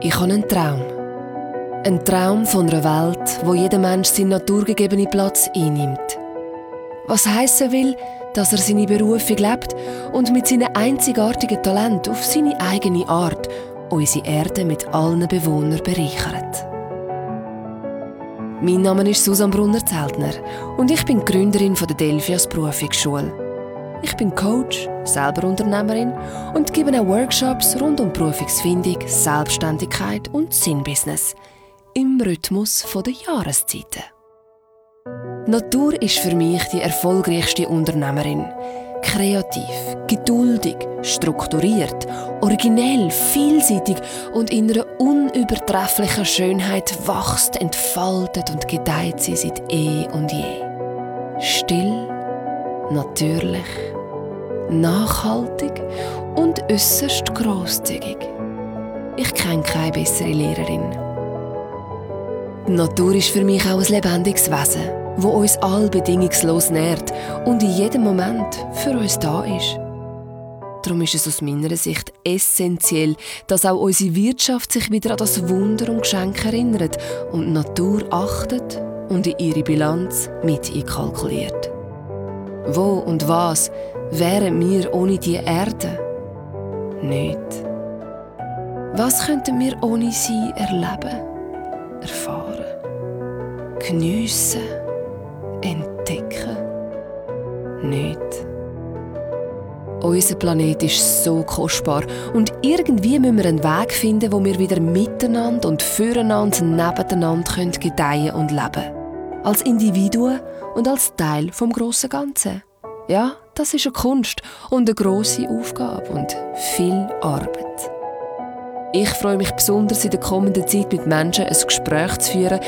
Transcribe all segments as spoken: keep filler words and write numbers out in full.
Ich habe einen Traum. Einen Traum von einer Welt, wo jeder Mensch seinen naturgegebenen Platz einnimmt. Was heissen will, dass er seine Berufung lebt und mit seinen einzigartigen Talenten auf seine eigene Art unsere Erde mit allen Bewohnern bereichert. Mein Name ist Susanne Brunner-Zeltner und ich bin Gründerin der Delphias Berufungsschule. Ich bin Coach, selber Unternehmerin und gebe auch Workshops rund um Berufungsfindung, Selbstständigkeit und Sinnbusiness im Rhythmus der Jahreszeiten. Natur ist für mich die erfolgreichste Unternehmerin. Kreativ, geduldig, strukturiert, originell, vielseitig und in einer unübertrefflichen Schönheit wächst, entfaltet und gedeiht sie seit eh und je. Still, natürlich, nachhaltig und äußerst grosszügig. Ich kenne keine bessere Lehrerin. Die Natur ist für mich auch ein lebendiges Wesen, wo uns all bedingungslos nährt und in jedem Moment für uns da ist. Darum ist es aus meiner Sicht essentiell, dass auch unsere Wirtschaft sich wieder an das Wunder und Geschenk erinnert und die Natur achtet und in ihre Bilanz mit einkalkuliert. Wo und was wären wir ohne die Erde? Nichts. Was könnten wir ohne sie erleben, erfahren, geniessen? Entdecken? Nicht. Unser Planet ist so kostbar und irgendwie müssen wir einen Weg finden, wo wir wieder miteinander und füreinander nebeneinander können gedeihen und leben. Als Individuen und als Teil des grossen Ganzen. Ja, das ist eine Kunst und eine grosse Aufgabe und viel Arbeit. Ich freue mich besonders, in der kommenden Zeit mit Menschen ein Gespräch zu führen,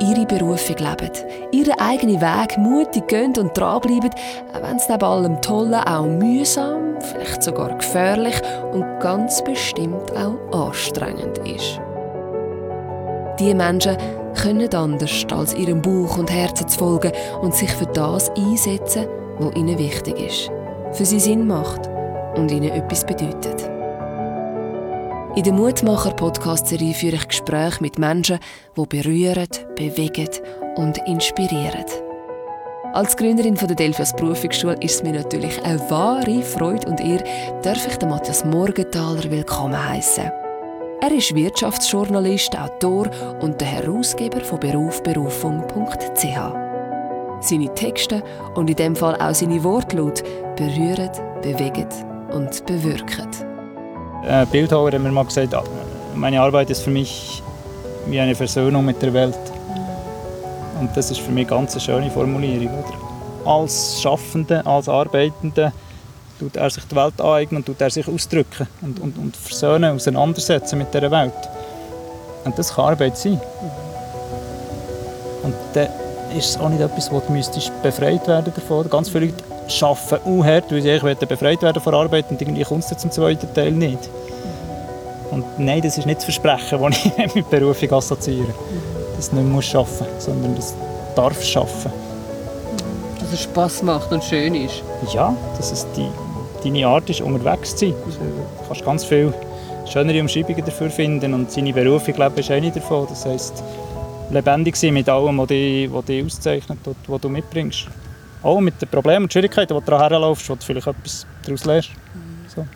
die ihre Berufung leben, ihren eigenen Weg mutig gehen und dranbleiben, auch wenn es neben allem Tollen auch mühsam, vielleicht sogar gefährlich und ganz bestimmt auch anstrengend ist. Diese Menschen können anders als ihrem Bauch und Herzen zu folgen und sich für das einsetzen, was ihnen wichtig ist, für sie Sinn macht und ihnen etwas bedeutet. In der Mutmacher-Podcast-Serie führe ich Gespräche mit Menschen, die berühren, bewegen und inspirieren. Als Gründerin der Delphias Berufungsschule ist es mir natürlich eine wahre Freude und Ehre, darf ich den Matthias Morgenthaler willkommen heissen. Er ist Wirtschaftsjournalist, Autor und der Herausgeber von beruf berufung punkt c h. Seine Texte und in diesem Fall auch seine Wortlaute berühren, bewegen und bewirken. Bildhauer hat mir mal gesagt, meine Arbeit ist für mich wie eine Versöhnung mit der Welt. Und das ist für mich ganz eine schöne Formulierung. Oder? Als Schaffende, als Arbeitende tut er sich die Welt aneignen, tut er sich ausdrücken und, und, und versöhnen, auseinandersetzen mit dieser Welt. Und das kann Arbeit sein. Und dann ist es auch nicht etwas, wo du befreit werden davon. Ganz viele Leute arbeiten auch hart, weil sie befreit werden von Arbeit und irgendwie kommt es zum zweiten Teil nicht. Und nein, das ist nicht das Versprechen, das ich mit Berufung assoziiere. Dass man nicht arbeiten muss, sondern dass man arbeiten darf. Dass es Spass macht und schön ist. Ja, dass es die, deine Art ist, unterwegs zu sein. Du kannst ganz viele schönere Umschreibungen dafür finden und seine Berufung leben ist eine davon. Das heisst, lebendig sein mit allem, was dich, was dich auszeichnet und was du mitbringst. Auch mit den Problemen und Schwierigkeiten, die du daran herlaufst, wo du vielleicht etwas daraus lernst. Mhm. So.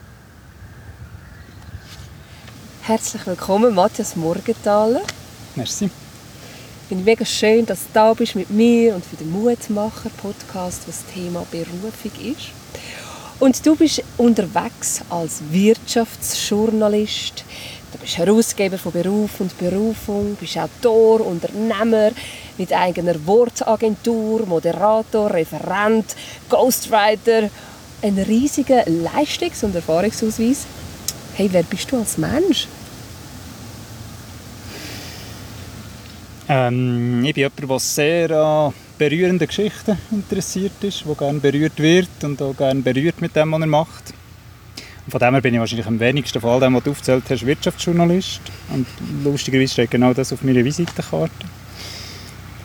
Herzlich willkommen, Matthias Morgenthaler. Merci. Ich finde es mega schön, dass du da bist mit mir und für den Mutmacher-Podcast, was das Thema Berufung ist. Und du bist unterwegs als Wirtschaftsjournalist. Du bist Herausgeber von Beruf und Berufung, bist Autor, Unternehmer mit eigener Wortagentur, Moderator, Referent, Ghostwriter. Ein riesiger Leistungs- und Erfahrungsausweis. Hey, wer bist du als Mensch? Ähm, ich bin jemand, der sehr an berührenden Geschichten interessiert ist, der gerne berührt wird und auch gerne berührt mit dem, was er macht. Von dem her bin ich wahrscheinlich am wenigsten von all dem, was du aufgezählt hast, Wirtschaftsjournalist. Und lustigerweise steht genau das auf meiner Visitenkarte.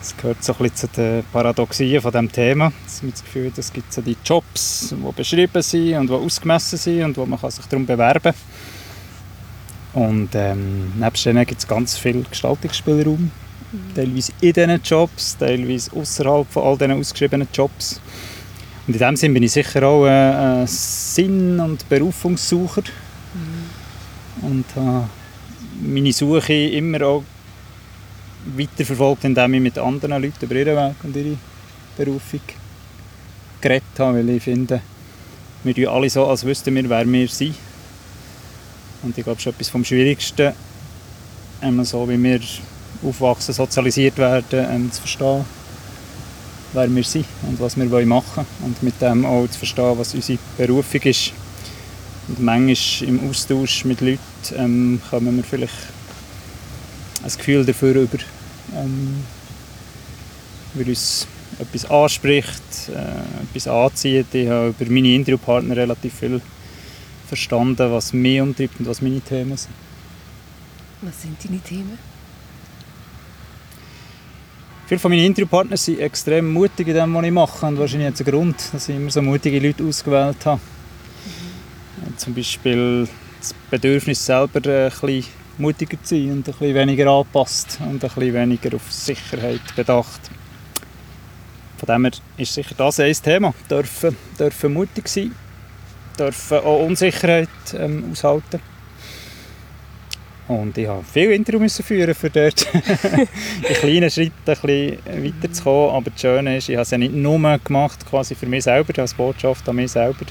Das gehört so ein bisschen zu den Paradoxien von diesem Thema. Ich habe das Gefühl, es gibt so die Jobs, die beschrieben sind und die ausgemessen sind und wo man sich darum bewerben kann. Und ähm, nebst denen gibt es ganz viel Gestaltungsspielraum. Mhm. Teilweise in diesen Jobs, teilweise außerhalb von all diesen ausgeschriebenen Jobs. Und in diesem Sinn bin ich sicher auch ein Sinn- und Berufungssucher. Mhm. Und habe meine Suche immer auch weiterverfolgt, indem ich mit anderen Leuten über ihren Weg und ihre Berufung geredet habe, weil ich finde, wir tun alle so, als wüssten wir, wer wir sind. Und ich glaube, das ist etwas vom Schwierigsten, einmal so, wie wir aufwachsen, sozialisiert werden, zu verstehen, wer wir sind und was wir machen wollen. Und mit dem auch zu verstehen, was unsere Berufung ist. Und manchmal im Austausch mit Leuten ähm, kommen wir vielleicht ein Gefühl dafür über, ähm, weil uns etwas anspricht, äh, etwas anzieht. Ich habe über meine Interviewpartner relativ viel verstanden, was mich umtreibt und was meine Themen sind. Was sind deine Themen? Viele von meinen Interviewpartner sind extrem mutig in dem, was ich mache. Und wahrscheinlich hat es einen Grund, dass ich immer so mutige Leute ausgewählt habe. Mhm. Zum Beispiel das Bedürfnis selber äh, ein bisschen mutiger zu sein und ein bisschen weniger angepasst und ein bisschen weniger auf Sicherheit bedacht. Von dem her ist sicher das ein Thema. Dürfen, dürfen mutig sein, dürfen auch Unsicherheit ähm, aushalten. Und ich habe viele Interviews führen, um dort in kleinen Schritten ein bisschen weiterzukommen. Aber das Schöne ist, ich habe es ja nicht nur gemacht quasi für mich selber, als Botschaft an mich selber,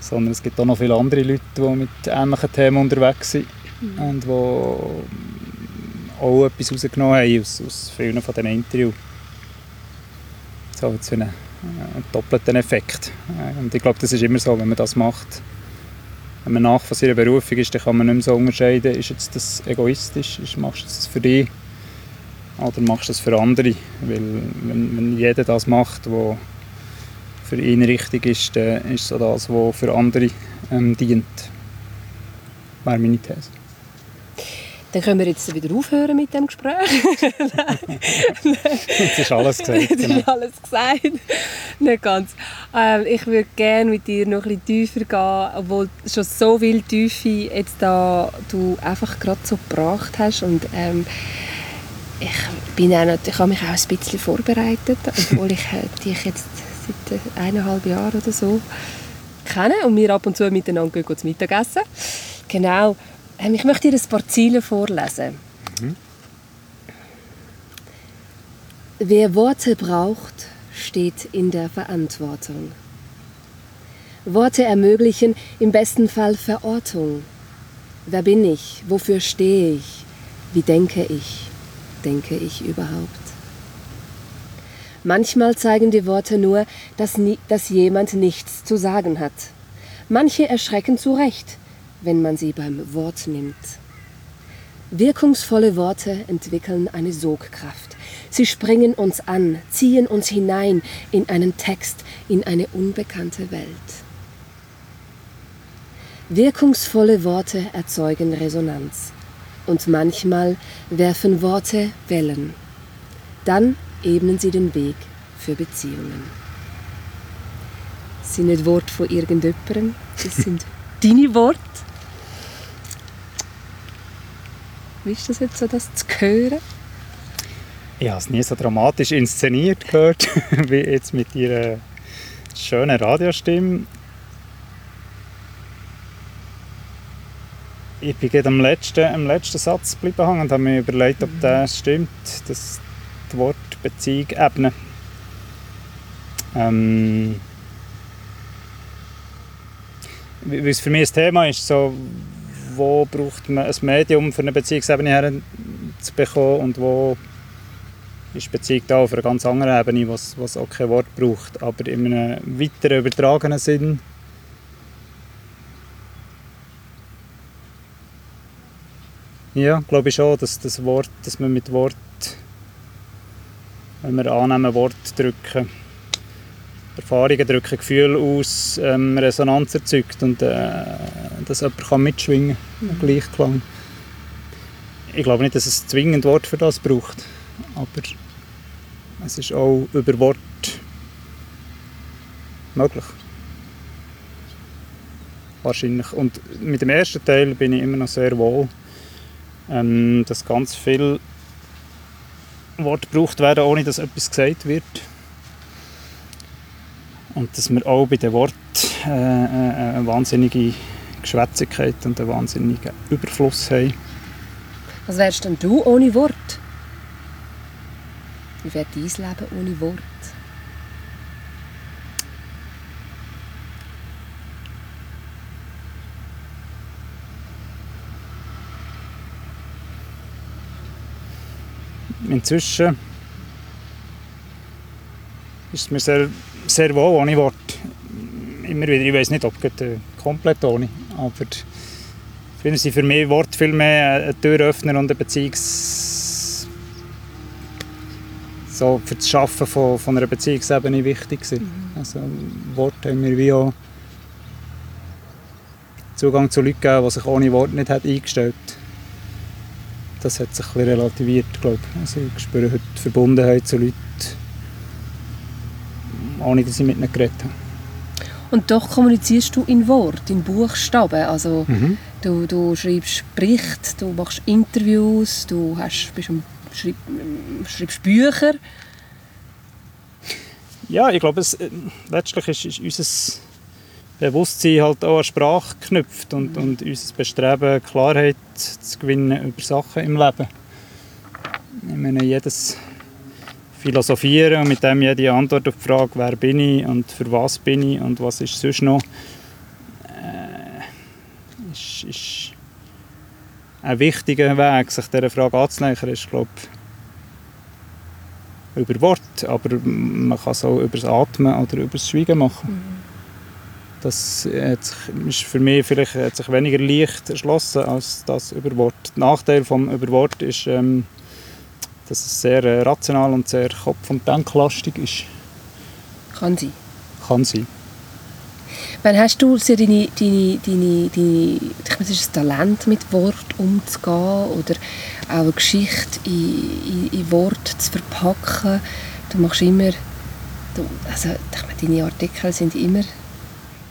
sondern es gibt auch noch viele andere Leute, die mit ähnlichen Themen unterwegs sind. Mhm. Und die auch etwas rausgenommen haben aus, aus vielen von diesen Interviews. Das hat so einen, einen doppelten Effekt. Und ich glaube, das ist immer so, wenn man das macht. Wenn man nach von seiner Berufung ist, dann kann man nicht mehr so unterscheiden, ist jetzt das egoistisch, ist, machst du das für dich oder machst du das für andere. Weil wenn, wenn jeder das macht, was für ihn richtig ist, dann ist so das, was für andere ähm, dient. Wäre meine These. Dann können wir jetzt wieder aufhören mit dem Gespräch. Jetzt ist alles gesagt. Jetzt ist alles gesagt. Nicht ganz. Ähm, ich würde gerne mit dir noch etwas tiefer gehen, obwohl schon so viel Tiefe jetzt da du einfach gerade so gebracht hast. Und, ähm, ich, bin auch nicht, ich habe mich auch ein bisschen vorbereitet, obwohl ich dich jetzt seit eineinhalb Jahren oder so kenne und wir ab und zu miteinander gehen zum Mittagessen. Genau. Ich möchte dir ein paar Ziele vorlesen. Mhm. Wer Worte braucht, steht in der Verantwortung. Worte ermöglichen im besten Fall Verortung. Wer bin ich? Wofür stehe ich? Wie denke ich? Denke ich überhaupt? Manchmal zeigen die Worte nur, dass, nie, dass jemand nichts zu sagen hat. Manche erschrecken zu Recht, wenn man sie beim Wort nimmt. Wirkungsvolle Worte entwickeln eine Sogkraft. Sie springen uns an, ziehen uns hinein in einen Text, in eine unbekannte Welt. Wirkungsvolle Worte erzeugen Resonanz. Und manchmal werfen Worte Wellen. Dann ebnen sie den Weg für Beziehungen. Das sind nicht Worte von irgendjemandem, das sind deine Worte. Wie ist das jetzt so, das zu hören? Ich habe es nie so dramatisch inszeniert gehört, wie jetzt mit ihrer schönen Radiostimme. Ich bin gerade am letzten, am letzten Satz geblieben hängen und habe mir überlegt, ob das stimmt, dass das Wort Beziehung ebnen. Ähm, weil es für mich ein Thema ist, so, wo braucht man ein Medium für eine Beziehungsebene herzubekommen und wo ist Beziehung da auf einer ganz anderen Ebene, was, was auch kein Wort braucht. Aber in einem weiteren, übertragenen Sinn ja, glaube ich schon, dass, das Wort, dass man mit Wort, wenn wir annehmen, Wort drücken, Erfahrungen drücken Gefühle aus, ähm, Resonanz erzeugt und äh, dass jemand mitschwingen kann, einen Gleichklang. Ich glaube nicht, dass es zwingend Wort für das braucht, aber Es ist auch über Worte möglich. Wahrscheinlich. Und mit dem ersten Teil bin ich immer noch sehr wohl, ähm, dass ganz viele Worte gebraucht werden, ohne dass etwas gesagt wird. Und dass wir auch bei den Worten äh, eine wahnsinnige Geschwätzigkeit und einen wahnsinnigen Überfluss haben. Was wärst denn du ohne Wort? Wie wäre dein Leben ohne Wort? Inzwischen ist es mir sehr, sehr wohl ohne Wort. Immer wieder, ich weiß nicht, ob komplett ohne, aber finde sie für mich Wort viel mehr eine Türöffner und eine Beziehungs... so für das Schaffen von, von einer Beziehungsebene wichtig sind. Mhm. Also Worte haben mir wie auch Zugang zu Leuten gegeben, die sich ohne Wort nicht hat eingestellt. Das hat sich ein bisschen relativiert, glaube ich. Also ich spüre heute die Verbundenheit zu Leuten, ohne dass ich mit ihnen geredet habe. Und doch kommunizierst du in Wort, in Buchstaben. Also mhm. du, du schreibst Berichte, du machst Interviews, du hast, bist am, schreib, schreibst Bücher. Ja, ich glaube, es, äh, letztlich ist, ist unser Bewusstsein halt auch an Sprache geknüpft und, mhm. und unser Bestreben, Klarheit zu gewinnen über Sachen im Leben. Ich meine, jedes Philosophieren und mit dem jede Antwort auf die Frage, wer bin ich und für was bin ich und was ist sonst noch, äh, ist, ist ein wichtiger Weg, sich dieser Frage anzunähern, ist, glaube ich, über Worte, aber man kann es auch über das Atmen oder über das Schweigen machen. Mhm. Das hat sich, ist für mich vielleicht hat sich weniger leicht erschlossen als das über Wort. Der Nachteil vom über Wort ist, ähm, dass es sehr rational und sehr kopf- und denklastig ist. Kann sein. Kann sein. Wann hast du so deine, deine, deine, deine, ich meine, ist ein Talent, mit Wort umzugehen oder auch eine Geschichte in, in, in Worte zu verpacken? Du machst immer, du, also ich meine, deine Artikel sind immer,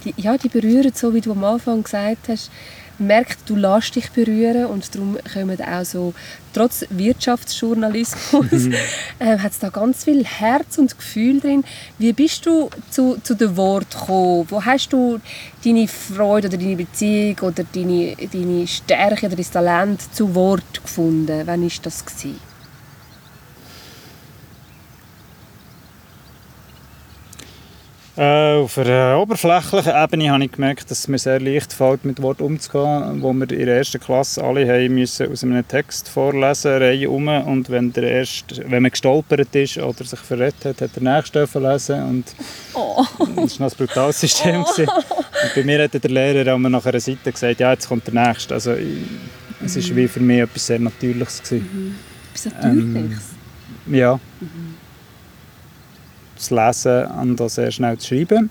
die, ja, die berühren, so wie du am Anfang gesagt hast. Merkt, du lässt dich berühren und darum kommen auch so, trotz Wirtschaftsjournalismus, äh, hat es da ganz viel Herz und Gefühl drin. Wie bist du zu, zu den Worten gekommen? Wo hast du deine Freude oder deine Beziehung oder deine, deine Stärke oder dein Talent zu Wort gefunden? Wann war das gewesen? Äh, auf einer oberflächlichen Ebene habe ich gemerkt, dass es mir sehr leicht fällt, mit Worten umzugehen, wo wir in der ersten Klasse alle haben müssen aus einem Text vorlesen, Reihe um, und wenn, der erste, wenn man gestolpert ist oder sich verredet hat, hat der Nächste lesen und oh. Das war noch ein brutales System. Oh. Und bei mir hat der Lehrer immer nach einer Seite gesagt, ja, jetzt kommt der Nächste. Also es war mhm. für mich etwas sehr Natürliches. Mhm. Etwas Natürliches? Ähm, ja. Mhm. zu lesen und das sehr schnell zu schreiben.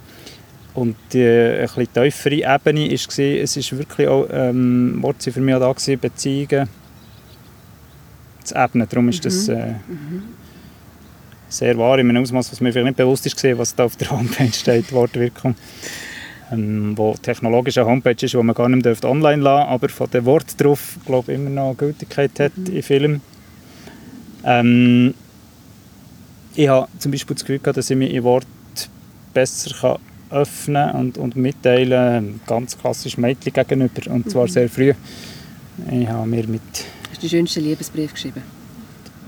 Und die etwas tiefere Ebene war, es war wirklich auch, ähm, Worte für mich auch da gewesen, Beziehungen zu ebnen. Darum ist mhm. das äh, mhm. sehr wahr, in einem Ausmaß, was mir vielleicht nicht bewusst war, was da auf der Homepage steht, Wortwirkung. Ähm, wo technologisch eine Homepage ist, die man gar nicht mehr online lassen darf, aber von den Worten drauf, glaube ich, immer noch Gültigkeit hat mhm. in Filmen. Ähm, Ich habe zum Beispiel das Gefühl gehabt, dass ich mich in Worten besser öffnen kann und, und mitteilen kann. Ganz klassisch Mädchen gegenüber. Und zwar mhm. sehr früh. Ich habe mir mit... Hast du den schönsten Liebesbrief geschrieben?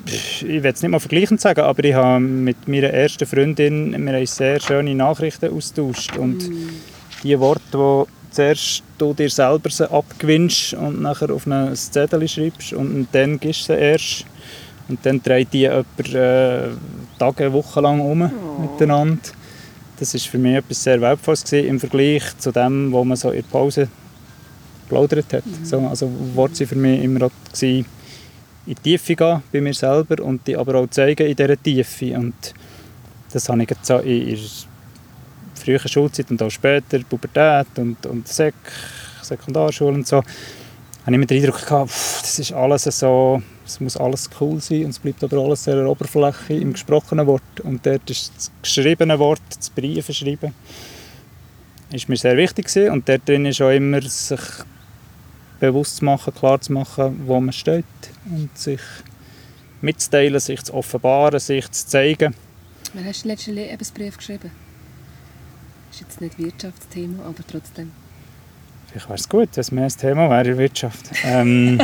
Ich will es nicht mal vergleichend sagen, aber ich habe mit meiner ersten Freundin wir haben sehr schöne Nachrichten ausgetauscht. Und mhm. die Worte, die zuerst du dir selber abgewinnst und nachher auf ein Zettel schreibst und dann gibst du sie erst. Und dann dreht die jemand äh, Tage, Wochen lang um oh. miteinander. Das war für mich etwas sehr Wertvolles gewesen, im Vergleich zu dem, was man so in der Pause geplaudert hat. Mhm. So, also Worte waren für mich immer auch gewesen, in die Tiefe gehen, bei mir selber, und die aber auch zeigen in dieser Tiefe. Und das habe ich jetzt in, in der frühen Schulzeit und auch später, Pubertät und, und Sek, Sekundarschule und so, habe ich immer den Eindruck gehabt, pff, das ist alles so... Es muss alles cool sein und es bleibt aber alles sehr an der Oberfläche im gesprochenen Wort. Und dort ist das geschriebene Wort, das Briefe schreiben, ist mir sehr wichtig gewesen. Und dort drin ist auch immer, sich bewusst zu machen, klar zu machen, wo man steht und sich mitzuteilen, sich zu offenbaren, sich zu zeigen. Wann hast du letzten Lebensbrief geschrieben? Das ist jetzt nicht Wirtschaftsthema, aber trotzdem. Vielleicht wäre es gut, wenn es mehr ein Thema wäre in Wirtschaft. Ähm,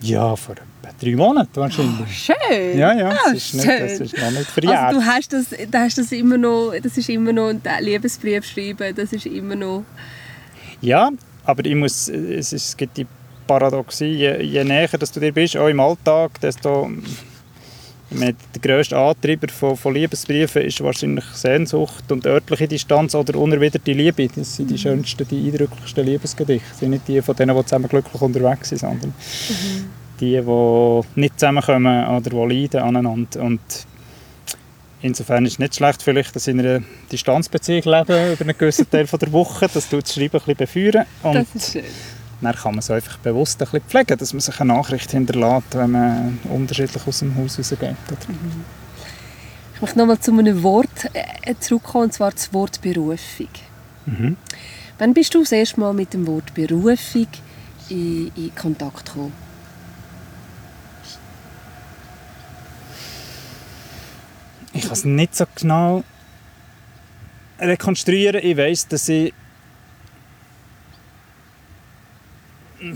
ja, vor drei Monaten wahrscheinlich. Oh, schön! Ja, ja, das, oh, ist nicht, das ist noch nicht verjährt. Also, du hast das, du hast das immer noch, das ist immer noch ein Liebesbrief schreiben, das ist immer noch... Ja, aber ich muss, es, ist, es gibt die Paradoxie, je, je näher dass du dir bist, auch im Alltag, desto... Der grösste Antreiber von, von Liebesbriefen ist wahrscheinlich Sehnsucht und örtliche Distanz oder unerwiderte Liebe. Das sind die schönsten, die eindrücklichsten Liebesgedichte. Das sind nicht die von denen, die zusammen glücklich unterwegs sind, sondern mhm. die, die nicht zusammenkommen oder die leiden aneinander. Und insofern ist es nicht schlecht, vielleicht, dass in einer Distanzbeziehung leben über einen gewissen Teil der Woche. Das tut das Schreiben ein bisschen befeuern. Und das ist schön. Dann kann man es einfach bewusst ein bisschen pflegen, dass man sich eine Nachricht hinterlässt, wenn man unterschiedlich aus dem Haus rausgeht. Ich möchte nochmal zu einem Wort zurückkommen, und zwar das Wort Berufung. Mhm. Wann bist du das erste Mal mit dem Wort Berufung in, in Kontakt gekommen? Ich kann es nicht so genau rekonstruieren. Ich weiss, dass ich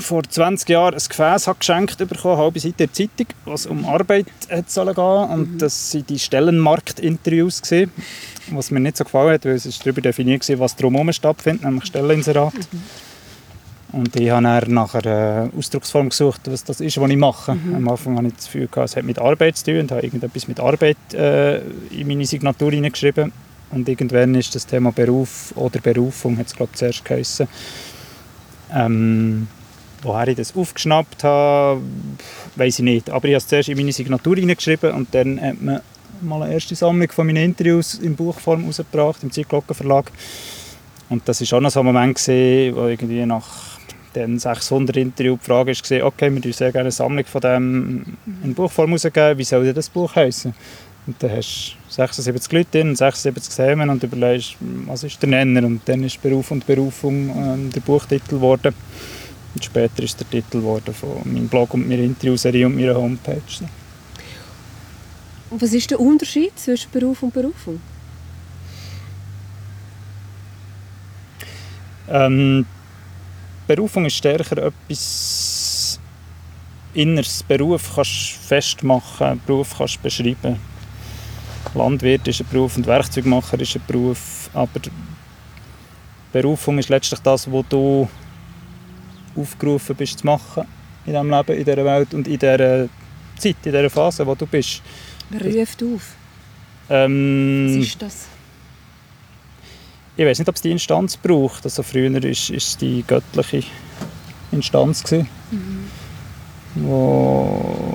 vor zwanzig Jahren ein Gefäß hat geschenkt bekommen, eine halbe Seite der Zeitung, was um Arbeit hat sollen gehen. Und mhm. das waren die Stellenmarkt-Interviews gewesen, was mir nicht so gefallen hat, weil es ist darüber definiert war, was drumherum stattfindet, nämlich Stelleninserat. Mhm. Und ich habe dann nach einer Ausdrucksform gesucht, was das ist, was ich mache. Mhm. Am Anfang hatte ich das Gefühl, es hat mit Arbeit zu tun und habe irgendetwas mit Arbeit äh, in meine Signatur hineingeschrieben. Und irgendwann ist das Thema Beruf oder Berufung, hat es glaube ich zuerst geheissen. Ähm, Woher ich das aufgeschnappt habe, weiß ich nicht. Aber ich habe es zuerst in meine Signatur hineingeschrieben und dann hat man mal eine erste Sammlung von meinen Interviews in Buchform herausgebracht, im Zeitglocken-Verlag. Und das war auch noch so ein Moment gewesen, wo irgendwie nach den sechshundert Interviews die Frage war, okay, wir würden sehr gerne eine Sammlung von dem in Buchform herausgeben, wie soll denn das Buch heißen? Und dann hast du sechsundsiebzig Leute drin und sechsundsiebzig Themen und überlegst, was ist der Nenner? Und dann ist Beruf und Berufung äh, der Buchtitel geworden. Und später ist der Titel geworden von meinem Blog und meiner Interviewserie und meiner Homepage. Und was ist der Unterschied zwischen Beruf und Berufung? Ähm, Berufung ist stärker etwas Inneres. Beruf kannst du festmachen, Beruf kannst du beschreiben. Landwirt ist ein Beruf und Werkzeugmacher ist ein Beruf. Aber Berufung ist letztlich das, was du aufgerufen bist zu machen in diesem Leben, in dieser Welt und in dieser Zeit, in dieser Phase, in der du bist. Wer ruft auf? Ähm, Was ist das? Ich weiß nicht, ob es die Instanz braucht. Also früher war es die göttliche Instanz, gewesen, mhm. wo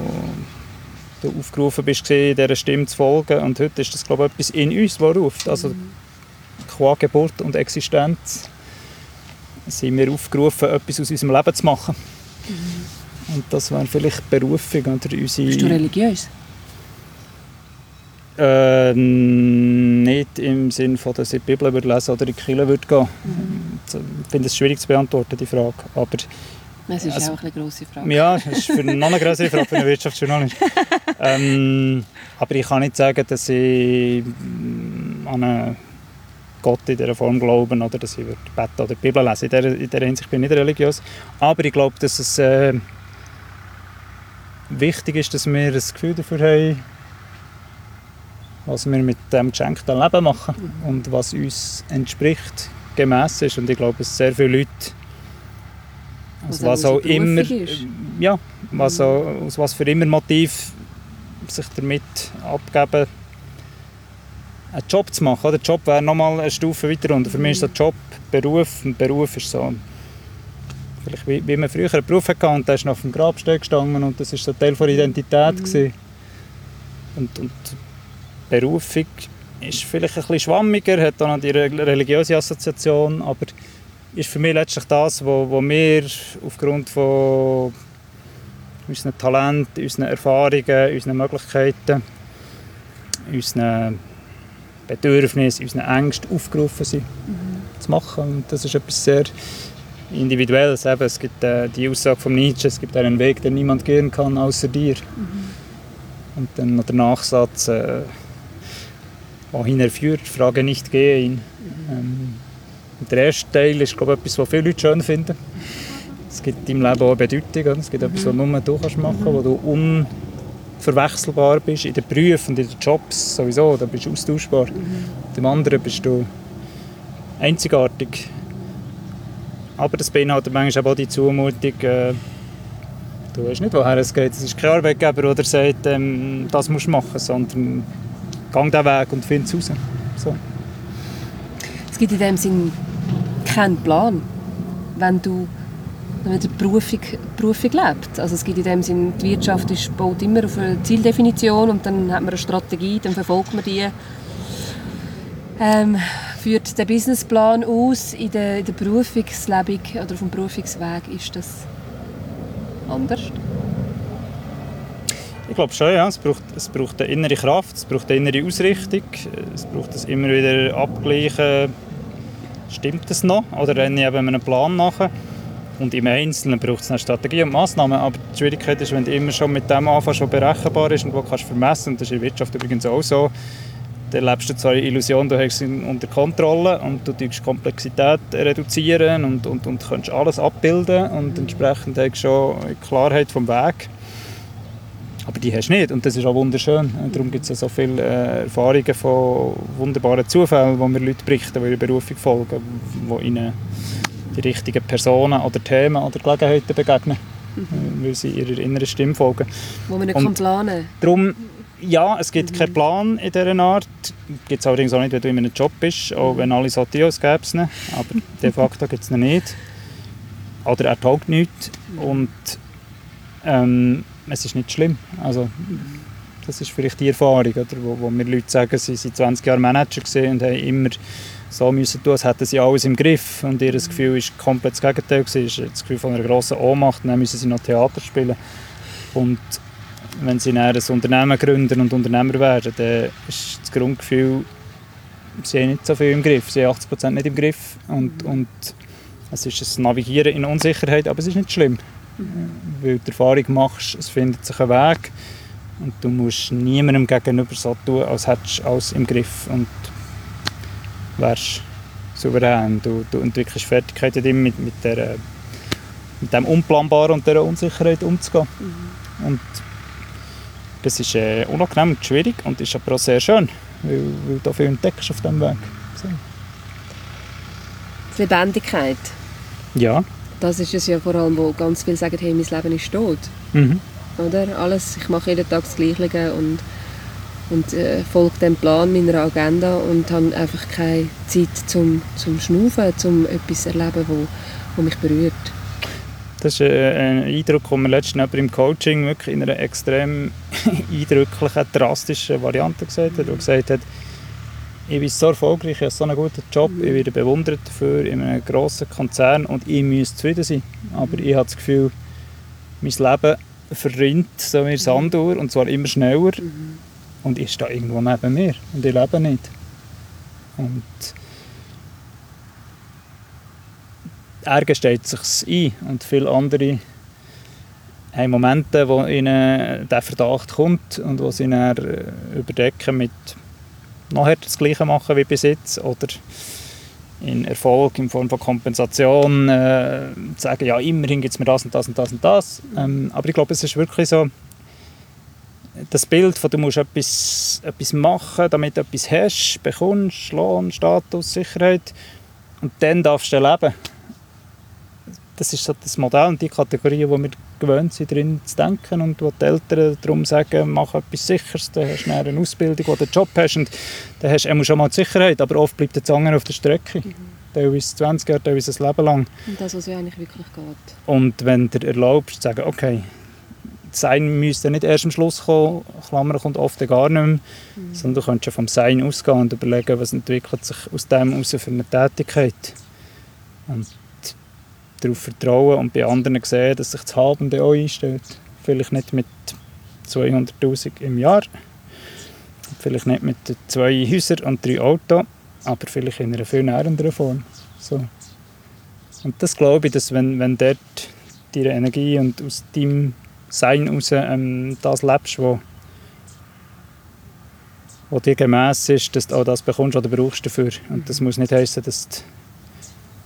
du aufgerufen bist, dieser Stimme zu folgen. Und heute ist das, glaube ich, etwas in uns, das ruft. Also mhm. qua Geburt und Existenz sind wir aufgerufen, etwas aus unserem Leben zu machen. Mhm. Und das wäre vielleicht Berufung oder unsere... Bist du religiös? Äh, nicht im Sinne von, dass ich die Bibel lese oder in die Kirche würde gehen. Mhm. Ich finde es schwierig zu beantworten, die Frage. Aber, das ist also, auch eine grosse Frage. Ja, das ist für eine noch eine grosse Frage für einen Wirtschaftsjournalist. ähm, aber ich kann nicht sagen, dass ich an eine Gott in dieser Form glauben oder dass ich beten oder die Bibel lesen würde. In dieser Hinsicht bin ich nicht religiös. Aber ich glaube, dass es äh, wichtig ist, dass wir ein Gefühl dafür haben, was wir mit dem geschenkten Leben machen und was uns entspricht, gemäss ist. Und ich glaube, dass sehr viele Leute, also was auch immer, äh, ja, was auch, aus was für immer Motiv sich damit abgeben, einen Job zu machen. Der Job wäre nochmal eine Stufe weiter runter. Für mich ist das Job, Beruf. Und Beruf ist so, vielleicht wie, wie man früher einen Beruf hatte und der ist auf dem Grabstein gestanden und das war so ein Teil der Identität. Mhm. Und, und Berufung ist vielleicht ein bisschen schwammiger, hat auch noch die religiöse Assoziation, aber ist für mich letztlich das, was wir aufgrund von unseren Talenten, unseren Erfahrungen, unseren Möglichkeiten, unseren Bedürfnissen, unseren Ängsten aufgerufen sind, mhm. zu machen. Und das ist etwas sehr Individuelles. Eben, es gibt äh, die Aussage von Nietzsche, es gibt einen Weg, den niemand gehen kann, außer dir. Mhm. Und dann noch der Nachsatz, äh, wohin er führt, frage nicht, gehe ihn. Mhm. Ähm, der erste Teil ist, glaube ich, etwas, was viele Leute schön finden. Es gibt im Leben auch eine Bedeutung. Es gibt mhm. etwas, was nur du kannst machen kannst, mhm. wo du unverwechselbar bist. In den Berufen und in den Jobs sowieso, da bist du austauschbar. Mhm. Dem anderen bist du einzigartig. Aber das beinhaltet manchmal auch die Zumutung, äh, du weißt nicht, woher es geht. Es ist kein Arbeitgeber, der sagt, ähm, das musst du machen, sondern geh diesen Weg und find es raus. So. Es gibt in dem Sinn keinen Plan, wenn du wenn die Berufung, Berufung lebt. Also es gibt in dem Sinn, die Wirtschaft ist, baut immer auf eine Zieldefinition und dann hat man eine Strategie, dann verfolgt man die. Ähm, führt den Businessplan aus in der, in der Berufungslebung oder auf dem Berufungsweg, ist das anders? Ich glaube schon, ja. Es braucht, es braucht eine innere Kraft, es braucht eine innere Ausrichtung, es braucht das immer wieder Abgleichen, stimmt das noch? Oder renne ich eben einen Plan nachher? Und im Einzelnen braucht es eine Strategie und Massnahmen, aber die Schwierigkeit ist, wenn du immer schon mit dem anfängst, was berechenbar ist und was kannst vermessen, und das ist in der Wirtschaft übrigens auch so, dann lebst du zwar die Illusion, du hast es unter Kontrolle und du kannst Komplexität reduzieren und, und, und kannst alles abbilden und entsprechend hast du schon Klarheit vom Weg. Aber die hast du nicht und das ist auch wunderschön. Und darum gibt es ja so viele äh, Erfahrungen von wunderbaren Zufällen, wo wir Leute berichten, die ihre Berufung folgen, wo ihnen die richtigen Personen oder Themen oder Gelegenheiten begegnen, mhm. weil sie ihrer inneren Stimme folgen. Wo man nicht und kann planen. Darum, ja, es gibt mhm. keinen Plan in dieser Art. Gibt es allerdings auch nicht, wenn du in einem Job bist, auch wenn alle sagen, es gäbe es nicht. Aber de facto gibt es ihn nicht. Oder er taugt nichts. Und ähm, es ist nicht schlimm. Also, das ist vielleicht die Erfahrung, oder? Wo, wo mir Leute sagen, sie waren zwanzig Jahre Manager und haben immer so müssen tun, als hätten sie alles im Griff. Und ihr Gefühl war komplett das Gegenteil. Es war das Gefühl von einer grossen Ohnmacht. Dann müssen sie noch Theater spielen. Und wenn sie dann ein Unternehmen gründen und Unternehmer werden, dann ist das Grundgefühl, sie haben nicht so viel im Griff. Sie haben achtzig Prozent nicht im Griff. Und, und es ist ein Navigieren in Unsicherheit, aber es ist nicht schlimm. Weil du die Erfahrung machst, es findet sich ein Weg. Und du musst niemandem gegenüber so tun, als hättest du alles im Griff. Und wärst souverän. Du, du entwickelst Fertigkeiten, mit, mit, der, mit dem Unplanbaren und dieser Unsicherheit umzugehen. Mhm. Und das ist äh, unangenehm und schwierig und ist aber auch sehr schön, weil, weil du viel entdeckst auf diesem Weg. So. Die Lebendigkeit. Ja. Das ist es ja vor allem, wo ganz viele sagen, hey, mein Leben ist tot. Mhm. Oder? Alles, ich mache jeden Tag das Gleiche und, und äh, folge dem Plan meiner Agenda und habe einfach keine Zeit zum, zum Schnaufen, zum etwas erleben, wo, wo mich berührt. Das ist ein Eindruck, den wir letztens im Coaching wirklich in einer extrem eindrücklichen, drastischen Variante gesagt hat, wo gesagt hat, ich bin so erfolgreich, ich habe so einen guten Job, ich werde bewundert dafür in einem grossen Konzern und ich muss zufrieden sein. Aber ich habe das Gefühl, mein Leben verrinnt so wie Sanduhr und zwar immer schneller und ich stehe irgendwo neben mir und ich lebe nicht. Und er gesteht es sich ein und viele andere haben Momente, wo ihnen der Verdacht kommt und wo sie dann überdecken mit noch härter das Gleiche machen wie bis jetzt oder in Erfolg in Form von Kompensation äh, sagen, ja immerhin gibt es mir das und das und das und das. Ähm, aber ich glaube, es ist wirklich so, das Bild von du musst etwas, etwas machen, damit du etwas hast, bekommst, Lohn, Status, Sicherheit und dann darfst du leben. Das ist so das Modell und die Kategorie, wo wir gewöhnt sind, drin zu denken und wo die Eltern darum sagen, mach etwas Sicheres, dann hast du eine Ausbildung oder einen Job hast und dann hast du schon mal die Sicherheit, aber oft bleibt der Zange auf der Strecke. Mhm. Teilweise zwanzig Jahre, teilweise ein Leben lang. Und das, was ja eigentlich wirklich geht. Und wenn du erlaubst, zu sagen, okay, Sein müsste nicht erst am Schluss kommen, Klammer kommt oft gar nicht mehr, mhm. sondern du kannst ja vom Sein ausgehen und überlegen, was entwickelt sich aus dem heraus für eine Tätigkeit. Und darauf vertrauen und bei anderen sehen, dass sich das Halbende auch einstellt. Vielleicht nicht mit zweihunderttausend im Jahr, vielleicht nicht mit zwei Häusern und drei Autos, aber vielleicht in einer viel nährenderen Form. So. Und das glaube ich, dass wenn, wenn dort deine Energie und aus deinem Sein heraus ähm, das lebst, was wo dir gemäss ist, dass du auch das bekommst, was du brauchst dafür. Und das muss nicht heissen, dass du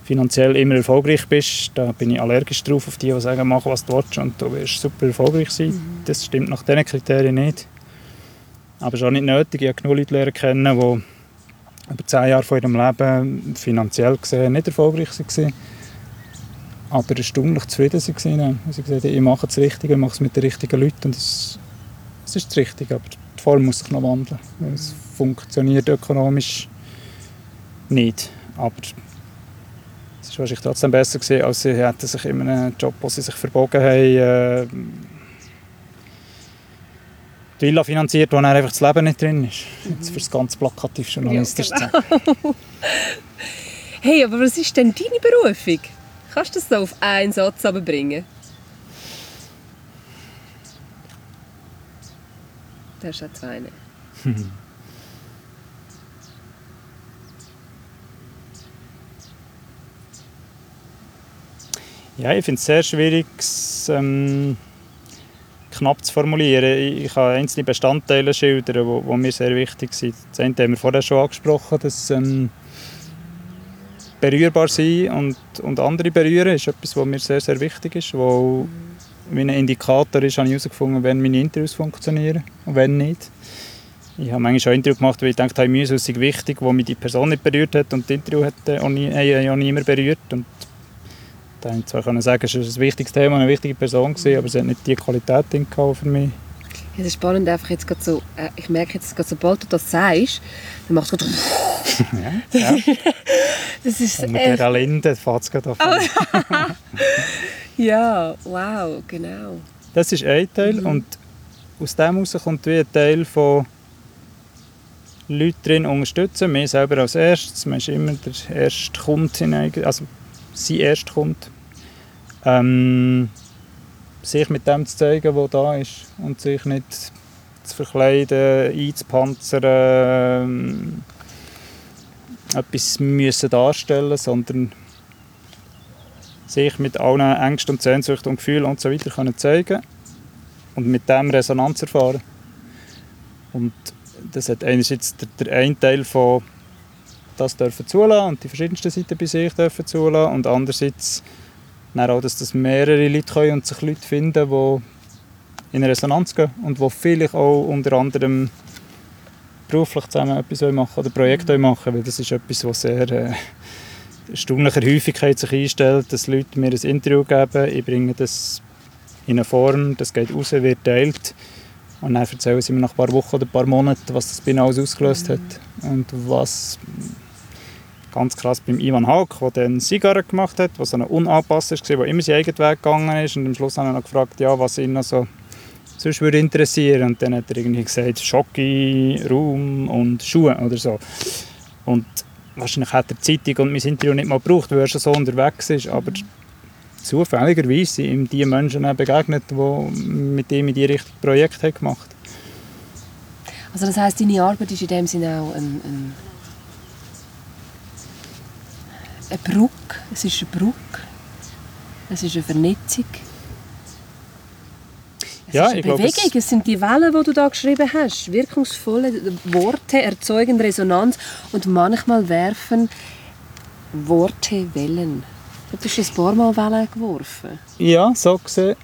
finanziell immer erfolgreich bist. Da bin ich allergisch drauf, auf die, die sagen, mach was du willst und du wirst super erfolgreich sein. Mhm. Das stimmt nach diesen Kriterien nicht. Aber es ist auch nicht nötig. Ich habe genug Leute lernen kennen, die über zehn Jahre von ihrem Leben finanziell gesehen nicht erfolgreich waren, aber erstaunlich zufrieden waren. Sie gesagt haben, ich mache das Richtige, ich mache es mit den richtigen Leuten und es ist das Richtige. Aber die Form muss sich noch wandeln. Es funktioniert ökonomisch nicht. Aber es war wahrscheinlich trotzdem besser gewesen, als sie hätten sich in einem Job, wo sie sich verbogen haben, die Villa finanziert, wo dann einfach das Leben nicht drin ist. Jetzt für das ganz plakativ journalistisch zu sagen. Hey, aber was ist denn deine Berufung? Kannst du das so auf einen Satz bringen? Das ist auch zwei. Hm. Ja, ich finde es sehr schwierig, ähm, knapp zu formulieren. Ich kann einzelne Bestandteile schildern, die mir sehr wichtig sind. Das eine haben wir vorher schon angesprochen, dass ähm, berührbar sein und, und andere berühren ist etwas, was mir sehr, sehr wichtig ist, weil wie ein Indikator ist, habe ich herausgefunden, wenn meine Interviews funktionieren und wenn nicht. Ich habe manchmal auch Interviews gemacht, weil ich dachte, ich müsse, es ist wichtig, wo mich die Person nicht berührt hat und das Interview hat auch nie, äh, auch nie mehr berührt. Und da konnte ich zwar sagen, es war ein wichtiges Thema, eine wichtige Person gewesen, aber es hat nicht die Qualität für mich. Es ist spannend, einfach jetzt gerade so, äh, ich merke jetzt, gerade, sobald du das sagst, dann macht es gerade ja, ja. Das ist, und mit äh, dieser Linde fährt es gerade auf. Ja, wow, genau. Das ist ein Teil mhm. und aus dem heraus kommt wie ein Teil von Leuten drin unterstützen. Wir selber als erstes, man ist immer der erste Kunde hinein, also sein erster Kunde. Ähm, sich mit dem zu zeigen, was da ist und sich nicht zu verkleiden, einzupanzern, ähm, etwas müssen darstellen, sondern sich mit allen Ängsten und Sehnsüchten und Gefühlen und so weiter können zeigen und mit dem Resonanz erfahren. Und das hat einerseits der einen Teil von das dürfen zulassen und die verschiedensten Seiten bei sich dürfen zulassen und andererseits auch, dass das mehrere Leute können und sich Leute finden, die in Resonanz gehen und die vielleicht auch unter anderem beruflich zusammen etwas machen oder Projekte machen, weil das ist etwas, was sehr äh, erstaunlicher Häufigkeit sich einstellt, dass Leute mir ein Interview geben, ich bringe das in eine Form, das geht raus, wird teilt und dann erzählen sie mir nach ein paar Wochen oder ein paar Monaten, was das bei ihnen alles ausgelöst hat und was ganz krass beim Ivan Haag, der dann Zigarren gemacht hat, der so ein Unanpasser war, der immer seinen eigenen Weg gegangen ist und am Schluss haben wir noch gefragt, ja, was ihn noch so sonst würde interessieren und dann hat er irgendwie gesagt, Schocke, Raum und Schuhe oder so und wahrscheinlich hat er die Zeitung und mein Interview nicht mal gebraucht, weil er schon so unterwegs ist, aber zufälligerweise sind ihm die Menschen begegnet, die mit ihm in die Richtung Projekte gemacht haben. Also das heisst, deine Arbeit ist in dem Sinne auch ein, ein eine Brücke, es ist eine Brücke, es ist eine Vernetzung, es ja, ist eine ich Bewegung, glaube, es sind die Wellen, die du da geschrieben hast, wirkungsvolle Worte erzeugen Resonanz und manchmal werfen Worte Wellen. Du hast ein paar Mal Wellen geworfen. Ja, so gesehen,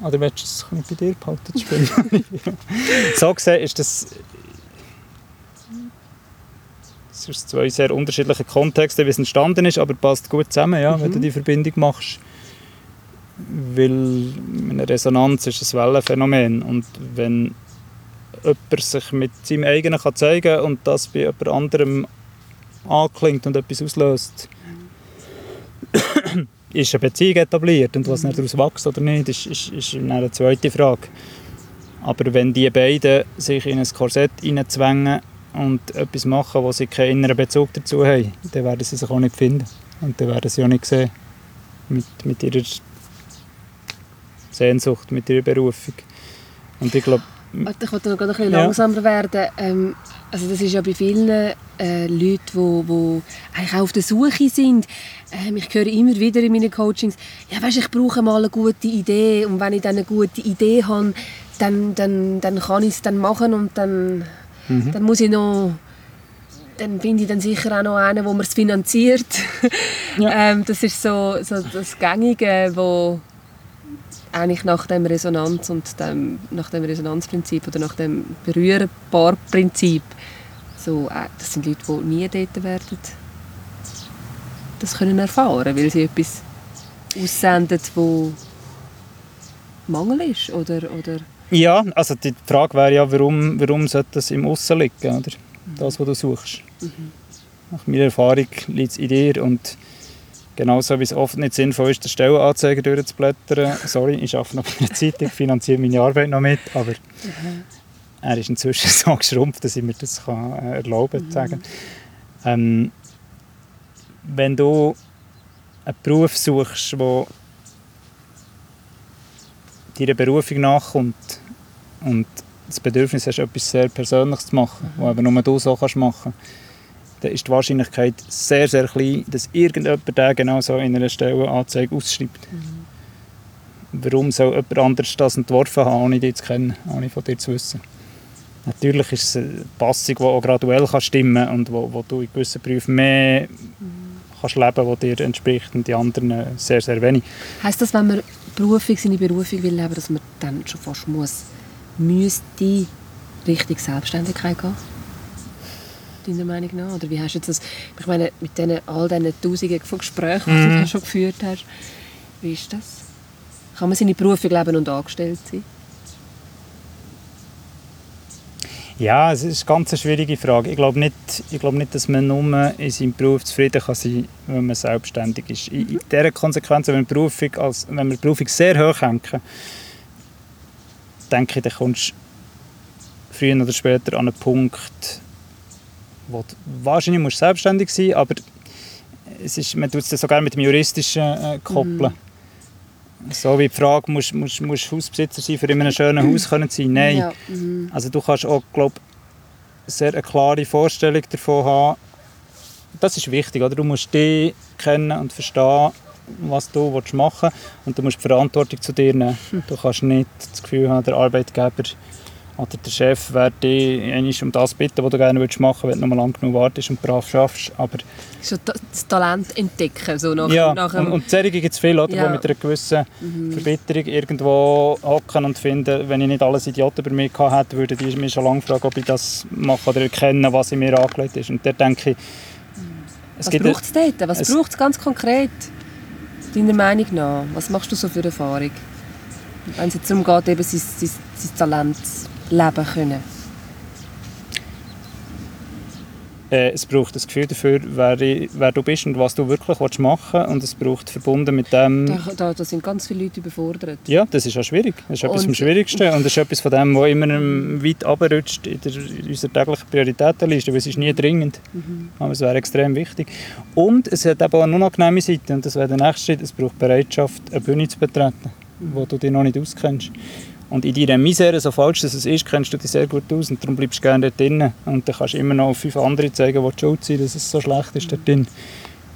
oder willst du es bei dir behalten? So gesehen ist das... Es sind zwei sehr unterschiedliche Kontexte, wie es entstanden ist, aber passt gut zusammen, ja, mhm. wenn du die Verbindung machst. Weil eine Resonanz ist ein Wellenphänomen und wenn jemand sich mit seinem eigenen kann zeigen und das bei jemand anderem anklingt und etwas auslöst, mhm. ist eine Beziehung etabliert und was mhm. daraus wächst oder nicht, ist, ist, ist eine zweite Frage. Aber wenn die beiden sich in ein Korsett hineinzwängen, und etwas machen, wo sie keinen inneren Bezug dazu haben, dann werden sie sich auch nicht finden und dann werden sie auch nicht sehen. mit, mit ihrer Sehnsucht, mit ihrer Berufung. Und ich glaube... Ich wollte noch ein bisschen ja. langsamer werden. Ähm, also das ist ja bei vielen äh, Leuten, die eigentlich auch auf der Suche sind. Ähm, ich höre immer wieder in meinen Coachings, ja, weißt, ich brauche mal eine gute Idee. Und wenn ich dann eine gute Idee habe, dann, dann, dann kann ich es dann machen. Und dann, mhm. dann muss ich noch... Dann bin ich dann sicher auch noch einen, wo man es finanziert. Ja. ähm, das ist so, so das Gängige, wo... eigentlich nach dem Resonanz- und dem, nach dem Resonanzprinzip oder nach dem Berührbar-Prinzip. So, das sind Leute, die nie dort werden, das können erfahren, weil sie etwas aussenden, wo Mangel ist, oder, oder? Ja, also die Frage wäre ja, warum, warum sollte das im Aussen liegen, oder? Das, was du suchst. Mhm. Nach meiner Erfahrung liegt es in dir und genauso wie es oft nicht sinnvoll ist, den Stellenanzeiger durchzublättern. Sorry, ich arbeite noch bei einer Zeitung, finanziere meine Arbeit noch mit, aber mhm. er ist inzwischen so geschrumpft, dass ich mir das kann, äh, erlauben kann. Mhm. Ähm, wenn du einen Beruf suchst, der deiner Berufung nachkommt und das Bedürfnis hast, etwas sehr Persönliches zu machen, mhm. was aber nur du so machen kannst, dann ist die Wahrscheinlichkeit sehr, sehr klein, dass irgendjemand den genau so in einer Stellenanzeige ausschreibt. Mhm. Warum soll jemand anderes das entworfen haben, ohne dich zu kennen, ohne von dir zu wissen? Natürlich ist es eine Passung, die auch graduell stimmen kann und wo, wo du in gewissen Berufen mehr mhm. kannst leben kannst, die dir entspricht und die anderen sehr, sehr wenig. Heisst das, wenn man Berufung, seine Berufung will leben, dass man dann schon fast muss, müsste richtig Selbstständigkeit gehen? Deiner Meinung nach? Oder wie hast du das, ich meine, mit den, all diesen Tausenden von Gesprächen, die mm. du schon geführt hast, wie ist das? Kann man seine Berufung leben und angestellt sein? Ja, es ist eine ganz schwierige Frage. Ich glaube nicht, ich glaube nicht, dass man nur in seinem Beruf zufrieden kann sein, wenn man selbstständig ist. In, in dieser Konsequenz, wenn man die Berufung, als, wenn man die Berufung sehr hoch hängt, denke ich, dann kommst du früher oder später an einen Punkt, wo du wahrscheinlich musst selbstständig sein, aber es ist, man tut es sogar mit dem Juristischen äh, koppeln. Mm. So wie die Frage, musst du Hausbesitzer sein, für in einem schönen Haus können zu sein? Nein. Ja. Mm. Also du kannst auch, glaube ich, sehr eine klare Vorstellung davon haben. Das ist wichtig, oder? Du musst dich kennen und verstehen, was du machen willst. Und du musst die Verantwortung zu dir nehmen. Mm. Du kannst nicht das Gefühl haben, der Arbeitgeber oder der Chef wäre dich um das bitten, was du gerne machen würdest, wenn du noch mal lang genug wartest und brav arbeitest. Aber so das Talent entdecken. So nach, ja, nach einem... und, und solche gibt es viele, ja. die mit einer gewissen mhm. Verbitterung irgendwo hocken und finden, wenn ich nicht alles Idioten bei mir gehabt hätte, würden die mich schon lange fragen, ob ich das mache oder erkenne, was in mir angelegt ist. Und da denke ich... Es was braucht es dort? Was braucht es ganz konkret? Deiner Meinung nach, was machst du so für Erfahrung? Wenn es jetzt darum geht, eben sein, sein, sein Talent leben können? Äh, es braucht das Gefühl dafür, wer, ich, wer du bist und was du wirklich machen willst. Und es braucht verbunden mit dem... Da, da, da sind ganz viele Leute überfordert. Ja, das ist auch schwierig. Das ist etwas vom Schwierigsten. Und das ist etwas von dem, was immer weit runterrutscht in, der, in unserer täglichen Prioritätenliste. Weil es ist nie dringend. Mhm. Aber es wäre extrem wichtig. Und es hat eben auch eine unangenehme Seite. Und das wäre der nächste Schritt. Es braucht Bereitschaft, eine Bühne zu betreten, wo du dich noch nicht auskennst. Und in deiner Misere, so falsch dass es ist, kennst du dich sehr gut aus und darum bleibst du gerne dort drin. Und dann kannst du immer noch fünf andere zeigen, die schuld sind, dass es so schlecht ist dort drin.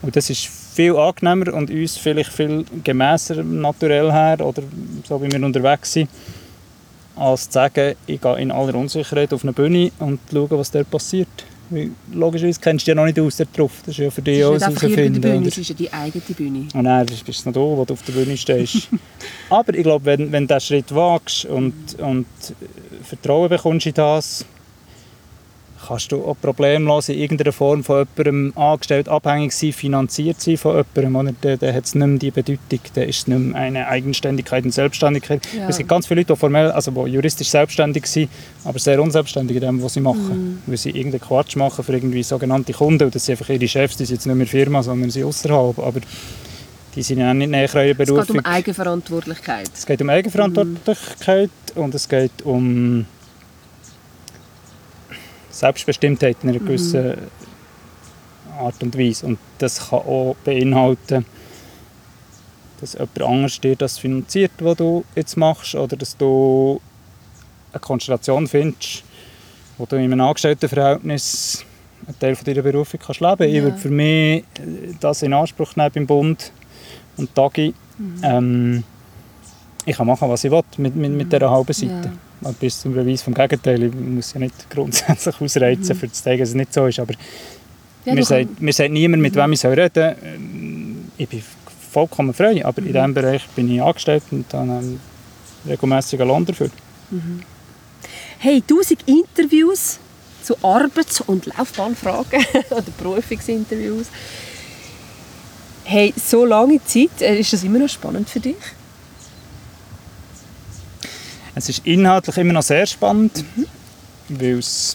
Und das ist viel angenehmer und uns vielleicht viel gemässer naturell her, oder so wie wir unterwegs sind, als zu sagen, ich gehe in aller Unsicherheit auf eine Bühne und schaue, was dort passiert. Weil logischerweise kennst du ja noch nicht aus der drauf. Das ist ja für dich auch herauszufinden. Das ist ja die eigene Bühne. Und dann bist du noch da, wo du auf der Bühne stehst. Aber ich glaube, wenn, wenn du diesen Schritt wagst und, und Vertrauen bekommst in das, kannst du auch problemlos in irgendeiner Form von jemandem angestellt, abhängig sein, finanziert sein von jemandem. Dann, dann hat es nicht mehr die Bedeutung. Dann ist es nicht mehr eine Eigenständigkeit und Selbstständigkeit. Ja. Es gibt ganz viele Leute, die, formell, also die juristisch selbstständig sind, aber sehr unselbstständig in dem, was sie machen. Mhm. Weil sie irgendeinen Quatsch machen für irgendwie sogenannte Kunden. Und das sind einfach ihre Chefs, die sind jetzt nicht mehr Firma, sondern sie außerhalb. Aber die sind ja nicht näher an ihrer Berufung. Es geht um Eigenverantwortlichkeit. Es geht um Eigenverantwortlichkeit mhm. und es geht um... Selbstbestimmtheit in einer gewissen mhm. Art und Weise. Und das kann auch beinhalten, dass jemand anderes dir das finanziert, was du jetzt machst, oder dass du eine Konstellation findest, wo du in einem Angestelltenverhältnis einen Teil von deiner Berufung kannst leben kannst. Ja. Ich würde für mich das in Anspruch nehmen beim Bund und Tagi. Mhm. Ähm, ich kann machen, was ich will mit, mit, mit dieser halben Seite. Ja. Bis zum Beweis vom Gegenteil. Ich muss ja nicht grundsätzlich ausreizen, mhm. für zu zeigen, dass es nicht so ist. Aber ja, mir, sagt, mir sagt niemand, mit mhm. wem ich reden soll. Ich bin vollkommen frei, aber mhm. in diesem Bereich bin ich angestellt und habe einen regelmässigen Lohn dafür. Mhm. Hey, tausend Interviews zu Arbeits- und Laufbahnfragen oder Berufungsinterviews. Hey, so lange Zeit, ist das immer noch spannend für dich? Es ist inhaltlich immer noch sehr spannend, mhm. weil es...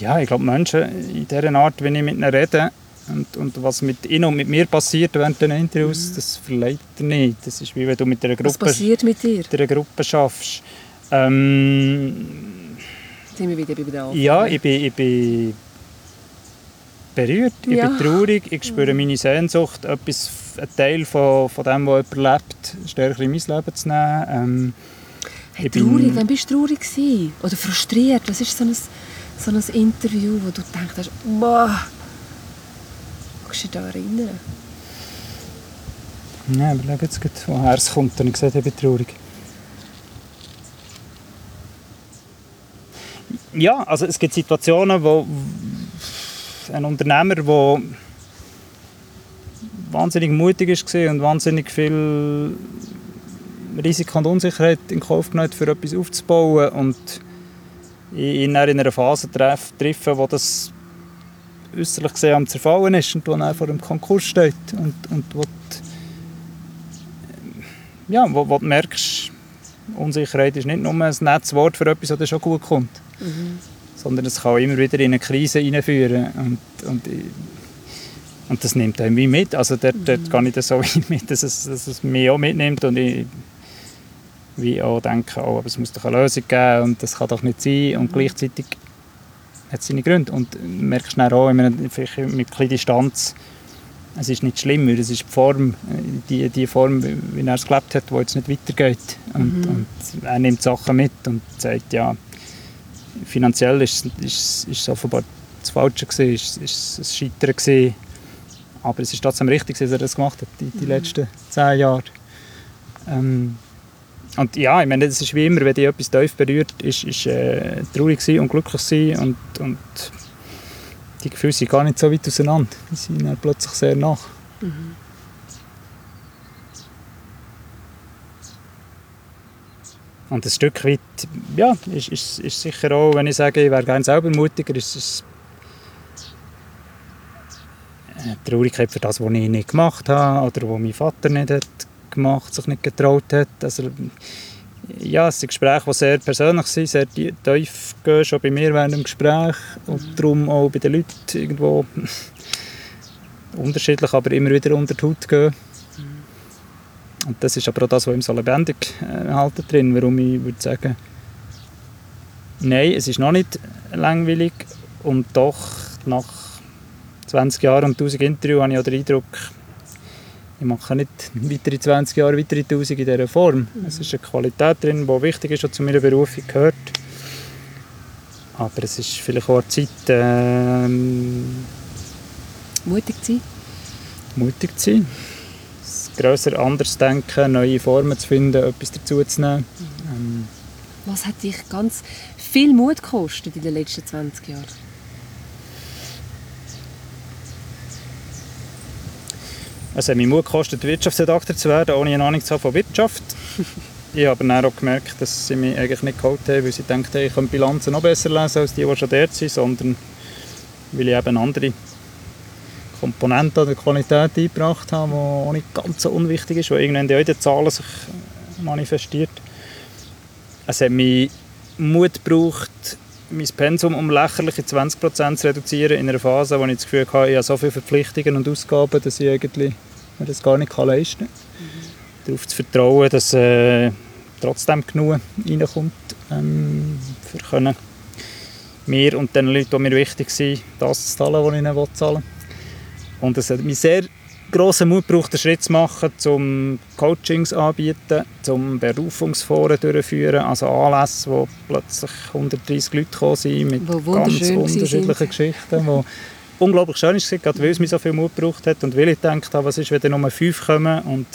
Ja, ich glaube, Menschen in dieser Art, wenn ich mit ihnen rede und, und was mit ihnen und mit mir passiert während den Interviews, mhm. das verleiht nicht. Das ist wie wenn du mit einer Gruppe... Was passiert mit dir? ...mit einer Gruppe schaffst. Ähm, sind wir wieder bei der Anfang? Ja, ich bin... Ich bin berührt, ich ja. bin traurig, ich spüre meine Sehnsucht, etwas, einen Teil von, von dem, was jemand lebt, stärker in mein Leben zu nehmen. Ähm, hey, ich traurig, bin... wann bist du traurig gewesen? Oder frustriert? Was ist so ein, so ein Interview, wo du gedacht hast, boah, kannst du dich daran erinnern? Ja, ich überlege jetzt, woher es kommt, und ich sehe, ich bin traurig. Ja, also es gibt Situationen, wo ein Unternehmer, der wahnsinnig mutig war und wahnsinnig viel Risiko und Unsicherheit in Kauf genommen hat, für etwas aufzubauen, und ihn in einer Phase treffen, treffen, wo das äußerlich gesehen am Zerfallen ist und wo er vor dem Konkurs steht und, und wo, die, ja, wo, wo du merkst, Unsicherheit ist nicht nur ein nettes Wort für etwas, das schon gut kommt. Mhm. Sondern es kann immer wieder in eine Krise hineinführen. Und, und, und das nimmt einem mit. Also dort, mhm. dort kann ich das so mit, dass es, dass es mich auch mitnimmt. Und ich wie auch denke, oh, aber es muss doch eine Lösung geben und das kann doch nicht sein. Und mhm. gleichzeitig hat es seine Gründe. Und du merkst dann auch, vielleicht mit ein bisschen Distanz, es ist nicht schlimm, weil es ist die Form, die, die Form, wie er es gelebt hat, die jetzt nicht weitergeht. Und, mhm. und er nimmt Sachen mit und sagt, ja, finanziell war ist, ist, ist es offenbar das Falsche, es war ein Scheitern gewesen. Aber es war trotzdem richtig, dass er das gemacht hat, die, die mhm. letzten zehn Jahre. Ähm, und ja, ich meine, das ist wie immer, wenn dich etwas tief berührt, ist, ist äh, traurig sein und glücklich sein. Und, und die Gefühle sind gar nicht so weit auseinander. Die sind dann plötzlich sehr nah. Mhm. Und ein Stück weit, ja, ist, ist, ist sicher auch, wenn ich sage, ich wäre gerne selber mutiger, ist es eine Traurigkeit für das, was ich nicht gemacht habe oder was mein Vater nicht hat gemacht, sich nicht getraut hat. Also, ja, es sind Gespräche, die sehr persönlich sind, sehr tief gehen, schon bei mir während dem Gespräch und darum auch bei den Leuten irgendwo unterschiedlich, aber immer wieder unter die Haut gehen. Und das ist aber auch das, was ihm so lebendig halten drin, warum ich würde sagen, nein, es ist noch nicht langweilig, und doch nach zwanzig Jahren und tausend Interviews habe ich auch den Eindruck, ich mache nicht weitere zwanzig Jahre, weitere tausend in dieser Form. Mhm. Es ist eine Qualität drin, die wichtig ist und zu meiner Berufung gehört. Aber es ist vielleicht auch Zeit, ähm, mutig zu sein. Mutig zu sein. Grösser, anders denken, neue Formen zu finden, etwas dazu zu nehmen. Ähm, Was hat dich ganz viel Mut gekostet in den letzten zwanzig Jahren? Es hat mir Mut gekostet, Wirtschaftsredakteur zu werden, ohne eine Ahnung zu haben von Wirtschaft. Ich habe dann auch gemerkt, dass sie mich eigentlich nicht geholt haben, weil sie dachten, ich könnte Bilanzen noch besser lesen als die, die schon dort sind, sondern weil ich eben andere Komponente oder Qualität eingebracht haben, die auch nicht ganz so unwichtig ist, weil irgendwann in den Zahlen sich manifestiert. Es hat mich Mut gebraucht, mein Pensum um lächerliche zwanzig Prozent zu reduzieren, in einer Phase, in der ich das Gefühl hatte, ich habe so viele Verpflichtungen und Ausgaben, dass ich eigentlich mir das gar nicht leisten kann. Mhm. Darauf zu vertrauen, dass äh, trotzdem genug reinkommt, ähm, für können mir und den Leuten, die mir wichtig sind, das zu zahlen, was ich ihnen zahlen will. Und es hat mich sehr grossen Mut braucht, einen Schritt zu machen, um Coachings anbieten, um Berufungsforen durchzuführen, also Anlässe, wo plötzlich hundertdreissig Leute gekommen sind mit ganz unterschiedlichen sind. Geschichten, wo unglaublich schön ist, gerade weil es mir so viel Mut gebraucht hat und weil ich gedacht habe, was ist, wenn da nur fünf kommen und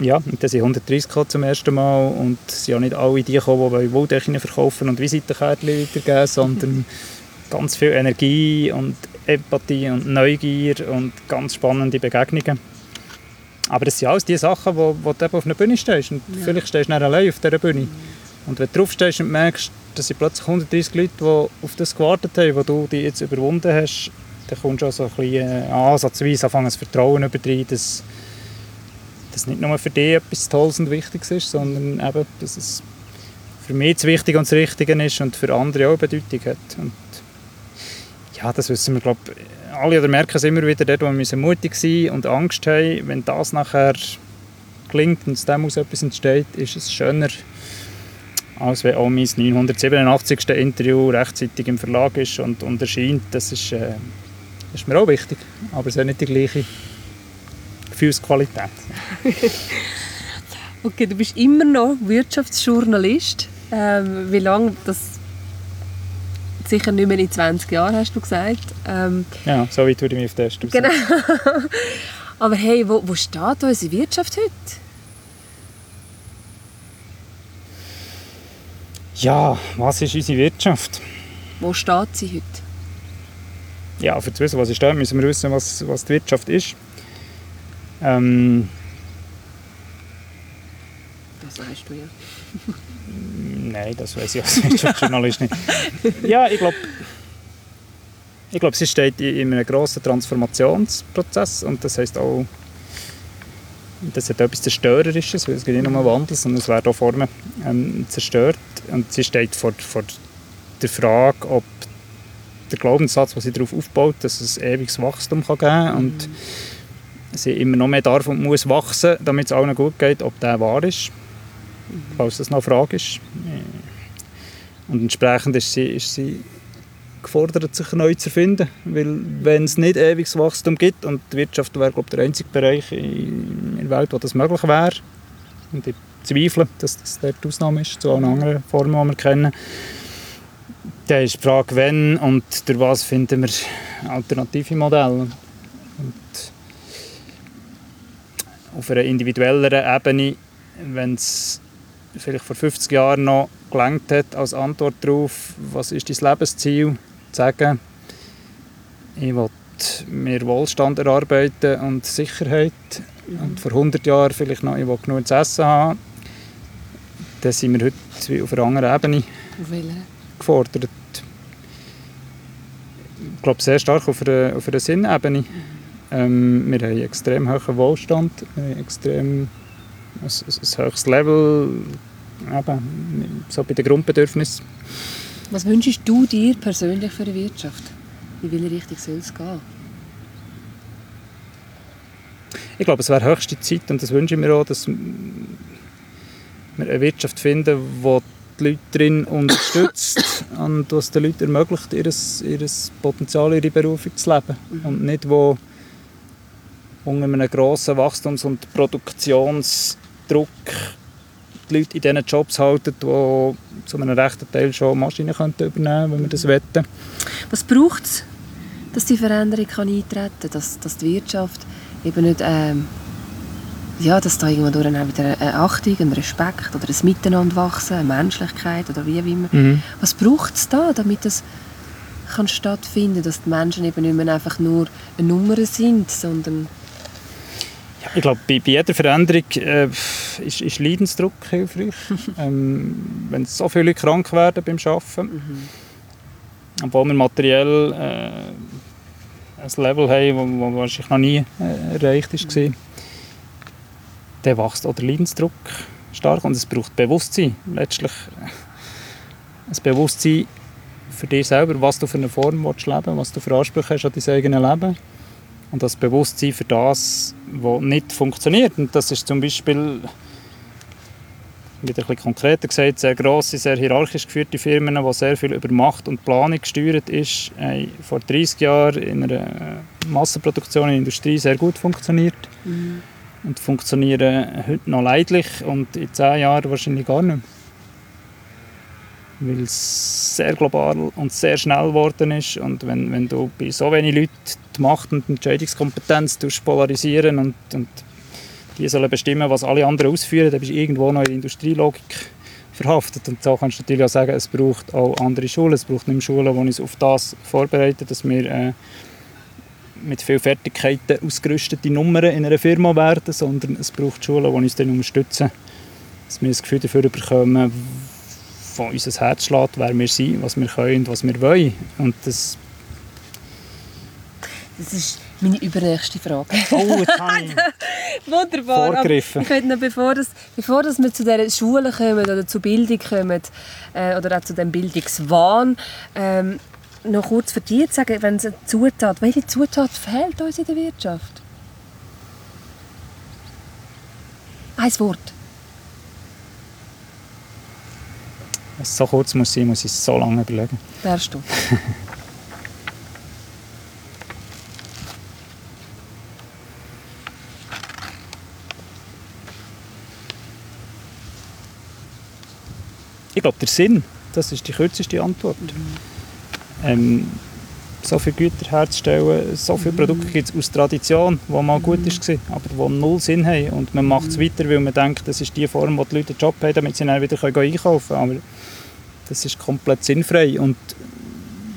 ja, und dann sind hundertdreissig gekommen zum ersten Mal und es sind auch nicht alle die gekommen, die Wohldecken verkaufen und Visitenkärtchen weitergeben, sondern ganz viel Energie und Empathie und Neugier und ganz spannende Begegnungen. Aber es sind alles die Sachen, wo, wo du auf einer Bühne stehst und ja. Vielleicht stehst du nicht allein auf dieser Bühne. Und wenn du drauf stehst und merkst, dass sind plötzlich hundertdreissig Leute, die auf das gewartet haben, wo du dich jetzt überwunden hast, dann kommst du auch so ein bisschen ansatzweise anfangen, das Vertrauen über dich, dass, dass nicht nur für dich etwas Tolles und Wichtiges ist, sondern eben, dass es für mich das Wichtige und das Richtige ist und für andere auch Bedeutung hat. Und ja, das wissen wir, glaube ich, alle oder merken es immer wieder, dort, wo wir mutig sein und Angst haben, wenn das nachher klingt und aus dem aus etwas entsteht, ist es schöner, als wenn auch mein neunhundertsiebenundachtzigste Interview rechtzeitig im Verlag ist und, und erscheint. Das ist, äh, ist mir auch wichtig, aber es ist nicht die gleiche Gefühlsqualität. Okay, du bist immer noch Wirtschaftsjournalist. Ähm, wie lange das... Sicher nicht mehr in zwanzig Jahren, hast du gesagt. Ähm, ja, so weit würde ich mich auf den Test aussehen. Genau. Aber hey, wo, wo steht unsere Wirtschaft heute? Ja, was ist unsere Wirtschaft? Wo steht sie heute? Ja, für zu wissen, was sie steht, müssen wir wissen, was, was die Wirtschaft ist. Ähm, das weißt du ja. Nein, das weiß ich als Wirtschaftsjournalist nicht. Ja, ich glaube, ich glaub, sie steht in einem grossen Transformationsprozess und das heisst auch, das hat etwas Zerstörerisches, weil es geht nicht nur um Wandel, sondern es werden auch Formen ähm, zerstört. Und sie steht vor, vor der Frage, ob der Glaubenssatz, den sie darauf aufbaut, dass es ewiges Wachstum kann geben kann und mhm. sie immer noch mehr darf und muss wachsen, damit es allen gut geht, ob der wahr ist. Falls das noch eine Frage ist. Und entsprechend ist sie, ist sie gefordert, sich neu zu erfinden. Weil wenn es nicht ewiges Wachstum gibt, und die Wirtschaft wäre, glaube ich, der einzige Bereich in der Welt, wo das möglich wäre, und ich zweifle, dass das dort die Ausnahme ist, zu allen anderen Formen, die wir kennen, dann ist die Frage, wenn und durch was finden wir alternative Modelle. Und auf einer individuelleren Ebene, wenn es vielleicht vor fünfzig Jahren noch gelangt hat, als Antwort darauf, was ist dein Lebensziel, zu sagen, ich will mir Wohlstand erarbeiten und Sicherheit und vor hundert Jahren vielleicht noch, ich will genug zu essen haben, dann sind wir heute auf einer anderen Ebene gefordert. Ich glaube sehr stark auf einer, auf einer Sinnebene. Ähm, wir haben extrem hohen Wohlstand, extrem ein, ein, ein höchstes Level, eben, so bei den Grundbedürfnissen. Was wünschst du dir persönlich für die Wirtschaft? In welche Richtung soll es gehen? Ich glaube, es wäre höchste Zeit, und das wünsche ich mir auch, dass wir eine Wirtschaft finden, die die Leute darin unterstützt und was den Leuten ermöglicht, ihr, ihr Potenzial, ihre Berufung zu leben. Und nicht, wo unter einem grossen Wachstums- und Produktionsdruck die Leute in diesen Jobs halten, die zu einem rechten Teil schon Maschinen könnten übernehmen könnten, wenn wir das wetten. Was braucht es, dass die Veränderung kann eintreten kann, dass, dass die Wirtschaft eben nicht, ähm, ja, dass da irgendwo durch wieder eine Achtung, ein Respekt oder ein Miteinanderwachsen, eine Menschlichkeit oder wie auch immer. Mhm. Was braucht es da, damit das kann stattfinden, dass die Menschen eben nicht mehr einfach nur eine Nummer sind, sondern... Ich glaube, bei, bei jeder Veränderung äh, ist, ist Leidensdruck hilfreich. ähm, wenn so viele Leute krank werden beim Arbeiten, mhm. obwohl wir materiell äh, ein Level haben, das wahrscheinlich noch nie äh, erreicht ist, mhm. war, dann wächst auch der Leidensdruck stark. Und es braucht Bewusstsein. Letztlich ein Bewusstsein für dich selber, was du für eine Form willst leben, was du für Ansprüche hast an dein eigenes Leben. Und das Bewusstsein für das, was nicht funktioniert. Und das ist zum Beispiel wieder ein bisschen konkreter gesagt, sehr grosse, sehr hierarchisch geführte Firmen, wo sehr viel über Macht und Planung gesteuert ist, haben vor dreissig Jahren in einer Massenproduktion in der Industrie sehr gut funktioniert. Mhm. Und funktionieren heute noch leidlich und in zehn Jahren wahrscheinlich gar nicht mehr. Weil es sehr global und sehr schnell geworden ist. Und wenn, wenn du bei so wenigen Leuten die Macht und die Entscheidungskompetenz polarisieren und, und die sollen bestimmen, was alle anderen ausführen, dann bist du irgendwo noch in der Industrielogik verhaftet. Und so kannst du natürlich auch sagen, es braucht auch andere Schulen. Es braucht nicht mehr Schulen, die uns auf das vorbereiten, dass wir äh, mit vielen Fertigkeiten ausgerüstete Nummern in einer Firma werden, sondern es braucht Schulen, die uns dann unterstützen, dass wir das Gefühl dafür bekommen, von unser Herz schlägt, wer wir sind, was wir können und was wir wollen. Und das, das ist meine übernächste Frage. Oh, Time! Wunderbar! Vorgriffen. Ich könnte noch, bevor, das, bevor das wir zu dieser Schule kommen oder zur Bildung kommen äh, oder auch zu dem Bildungswahn, ähm, noch kurz für dich sagen, wenn es eine Zutat, welche Zutat fehlt uns in der Wirtschaft? Ein Wort. Wenn es so kurz muss sein, muss ich es so lange überlegen. Darfst du. Ich glaube, der Sinn, das ist die kürzeste Antwort. Mhm. Ähm, so viele Güter herzustellen, so viele mhm. Produkte gibt es aus Tradition, die mal mhm. gut war, aber die null Sinn haben. Und man macht es mhm. weiter, weil man denkt, das ist die Form, wo die Leute einen Job haben, damit sie dann wieder einkaufen können. Aber das ist komplett sinnfrei und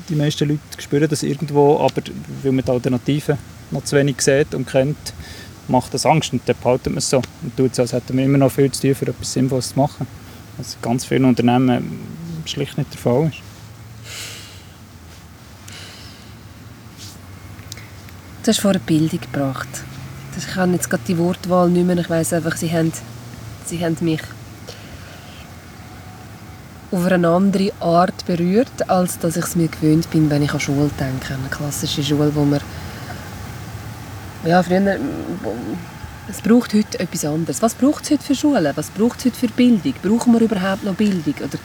die meisten Leute spüren das irgendwo, aber weil man die Alternativen noch zu wenig sieht und kennt, macht das Angst und dann behalten wir es so. Und tut es, als hätten wir immer noch viel zu tun, für etwas Sinnvolles zu machen. Was in ganz vielen Unternehmen schlicht nicht der Fall ist. Du hast vorher Bildung gebracht. Ich kann jetzt gerade die Wortwahl nicht mehr. Ich weiss einfach, sie haben, sie haben mich auf eine andere Art berührt, als dass ich es mir gewöhnt bin, wenn ich an Schule denke. Eine klassische Schule, wo man... Ja, früher... Es braucht heute etwas anderes. Was braucht es heute für Schulen? Was braucht es heute für Bildung? Brauchen wir überhaupt noch Bildung? Oder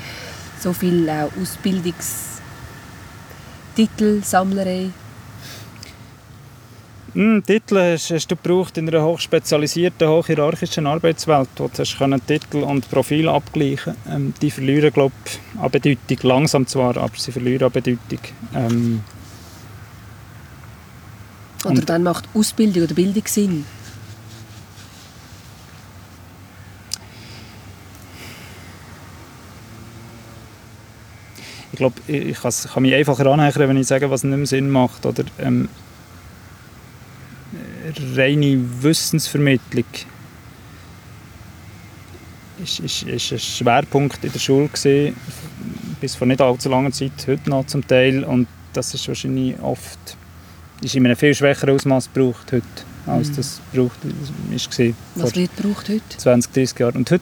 so viel Ausbildungstitel, Sammlerei? Mm, Titel hast, hast du gebraucht in einer hochspezialisierten, hochhierarchischen Arbeitswelt, wo du hast Titel und Profil abgleichen konntest. Ähm, die verlieren, glaube ich, an Bedeutung. Langsam zwar, aber sie verlieren an Bedeutung. Ähm, oder dann macht Ausbildung oder Bildung Sinn? Ich glaube, ich kann mich einfacher anhängen, wenn ich sage, was nicht mehr Sinn macht. Oder, ähm, reine Wissensvermittlung ist, ist, ist ein Schwerpunkt in der Schule gewesen, bis vor nicht allzu langer Zeit, heute noch zum Teil. Und das ist wahrscheinlich oft ist in einem viel schwächeren Ausmaß gebraucht heute, als mhm. das gebraucht ist gewesen. Was wird gebraucht heute? zwanzig, dreissig Jahre. Und heute,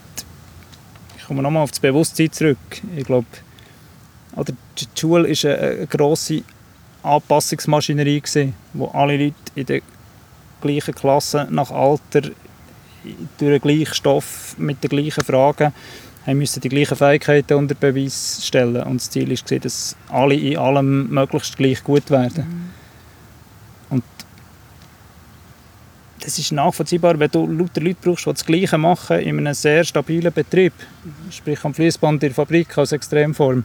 ich komme nochmal auf das Bewusstsein zurück. Ich glaube, die Schule war eine grosse Anpassungsmaschinerie gewesen, wo alle Leute in der gleichen Klasse, nach Alter, durch den gleichen Stoff, mit den gleichen Fragen, mussten die gleichen Fähigkeiten unter Beweis stellen. Und das Ziel war, dass alle in allem möglichst gleich gut werden. Mhm. Und das ist nachvollziehbar, wenn du lauter Leute brauchst, die das Gleiche machen in einem sehr stabilen Betrieb. Mhm. Sprich am Fließband in der Fabrik als Extremform.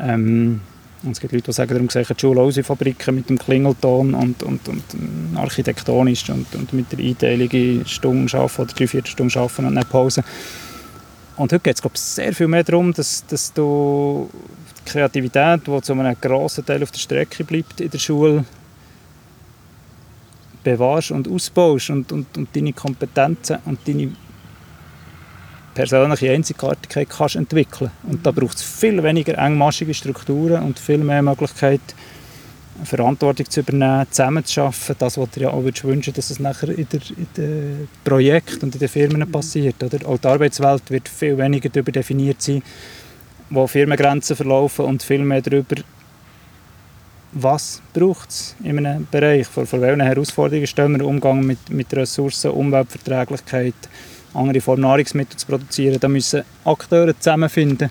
Ähm, Und es gibt Leute, die sagen, darum sehen die Schule aus in Fabriken mit dem Klingelton und, und, und architektonisch und, und mit der Einteilung in Stunden arbeiten oder drei, vier Stunden arbeiten und dann Pause. Und heute geht es, glaube ich, sehr viel mehr darum, dass, dass du die Kreativität, die zu einem grossen Teil auf der Strecke bleibt in der Schule, bewahrst und ausbaust und, und, und deine Kompetenzen und deine persönliche Einzigartigkeit kannst entwickeln. Und da braucht es viel weniger engmaschige Strukturen und viel mehr Möglichkeit, Verantwortung zu übernehmen, zusammenzuarbeiten, das, was du ja auch wünschen, dass es nachher in den Projekten und in den Firmen passiert. Oder? Auch die Arbeitswelt wird viel weniger darüber definiert sein, wo Firmengrenzen verlaufen und viel mehr darüber, was braucht es in einem Bereich, vor, vor welchen Herausforderungen stehen wir, Umgang mit, mit Ressourcen, Umweltverträglichkeit, andere Form Nahrungsmittel zu produzieren. Da müssen Akteure zusammenfinden.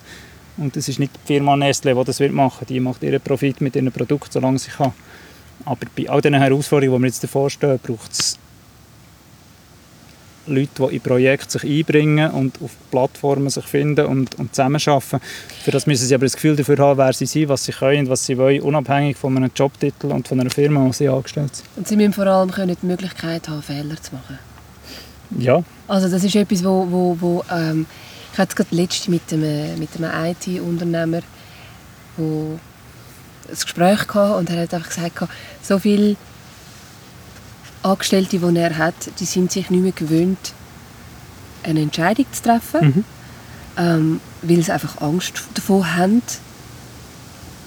Und das ist nicht die Firma Nestlé, die das machen wird. Die macht ihren Profit mit ihren Produkten, solange sie kann. Aber bei all den Herausforderungen, die wir jetzt davor stehen, braucht es Leute, die in Projekte sich einbringen und auf Plattformen sich finden und, und zusammenarbeiten. Für das müssen sie aber das Gefühl dafür haben, wer sie sind, was sie können, was sie wollen, unabhängig von einem Jobtitel und von einer Firma, wo sie angestellt sind. Und sie müssen vor allem können die Möglichkeit haben, Fehler zu machen. Ja. Also das ist etwas, wo, wo, wo ähm, ich hatte es gerade letztens mit einem, mit einem I T-Unternehmer, wo ein Gespräch hatte, und er hat einfach gesagt, so viel Angestellte, die er hat, die sind sich nicht mehr gewöhnt, eine Entscheidung zu treffen, mhm. ähm, weil sie einfach Angst davor haben,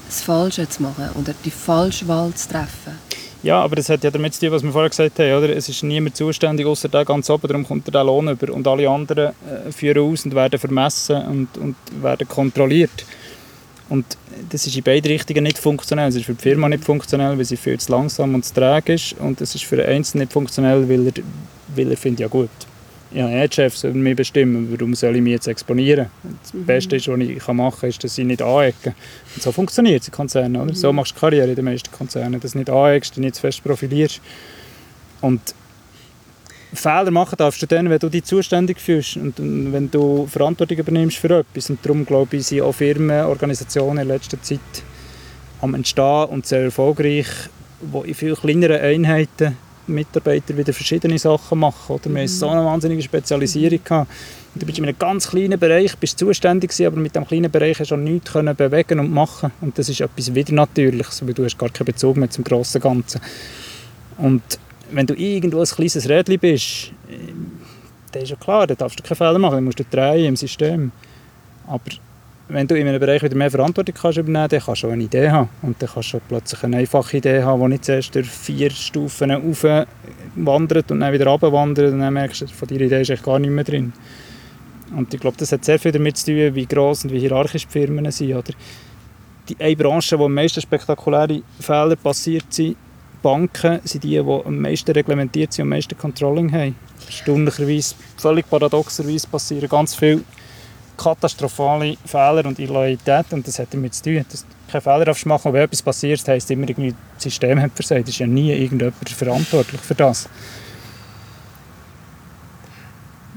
das Falsche zu machen oder die falsche Wahl zu treffen. Ja, aber das hat ja damit zu tun, was wir vorher gesagt haben, oder? Es ist niemand zuständig, außer der ganz oben, darum kommt der Lohn über. Und alle anderen äh, führen aus und werden vermessen und, und werden kontrolliert. Und das ist in beiden Richtungen nicht funktionell. Es ist für die Firma nicht funktionell, weil sie viel zu langsam und zu träge ist. Und es ist für den Einzelnen nicht funktionell, weil er, weil er findet, ja gut, ja, der Chef soll mich bestimmen, warum soll ich mich jetzt exponieren? Das mhm. Beste, ist, was ich machen kann, ist, dass ich nicht anecken. Und so funktioniert es in Konzernen. Oder? Mhm. So machst du Karriere in den meisten Konzernen, dass du nicht aneckst, nicht zu fest profilierst. Und Fehler machen darfst du dann, wenn du dich zuständig fühlst und wenn du Verantwortung übernimmst für etwas. Und darum, glaube ich, sind auch Firmen, Organisationen in letzter Zeit am Entstehen und sehr erfolgreich, die in viel kleineren Einheiten Mitarbeiter wieder verschiedene Sachen machen. Oder wir hatten so eine wahnsinnige Spezialisierung. Gehabt. Du bist in einem ganz kleinen Bereich bist zuständig gewesen, aber mit diesem kleinen Bereich hast du nichts bewegen und machen. Und das ist etwas Widernatürliches, weil du hast gar keinen Bezug mehr zum grossen Ganzen. Und wenn du irgendwo ein kleines Rädchen bist, dann ist ja klar, dann darfst du keine Fehler machen, dann musst du drehen im System. Aber wenn du in einem Bereich wieder mehr Verantwortung kannst übernehmen, dann kannst du auch eine Idee haben. Und dann kannst du plötzlich eine einfache Idee haben, die nicht zuerst durch vier Stufen raufwandert und dann wieder runterwandert und dann merkst du, von deiner Idee ist eigentlich gar nicht mehr drin. Und ich glaube, das hat sehr viel damit zu tun, wie gross und wie hierarchisch die Firmen sind. Oder? Die eine Branche, wo am meisten spektakuläre Fehler passiert sind, Banken sind die, die am meisten reglementiert sind und am meisten Controlling haben. Erstaunlicherweise, völlig paradoxerweise passieren ganz viele katastrophale Fehler und Illoyalität. Und das hat damit zu tun, dass du keine Fehler machen darfst. Und wenn etwas passiert, heisst es immer, irgendwie das System hat versagt. Es ist ja nie irgendjemand verantwortlich für das.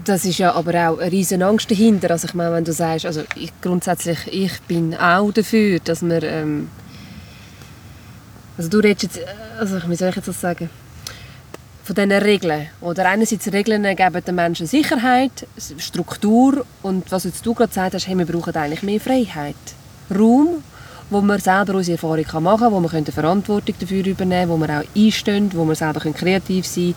Das ist ja aber auch eine riesen Angst dahinter. Also ich meine, wenn du sagst, also ich, grundsätzlich, ich bin auch dafür, dass man... Ähm Also du redest jetzt, also ich muss euch jetzt das sagen, von diesen Regeln. Oder einerseits Regeln geben den Menschen Sicherheit, Struktur und was jetzt du gerade gesagt hast, hey, wir brauchen eigentlich mehr Freiheit. Raum, wo wir selber unsere Erfahrung machen können, wo wir eine Verantwortung dafür übernehmen können, wo wir auch einstehen, wo wir selber kreativ sein können,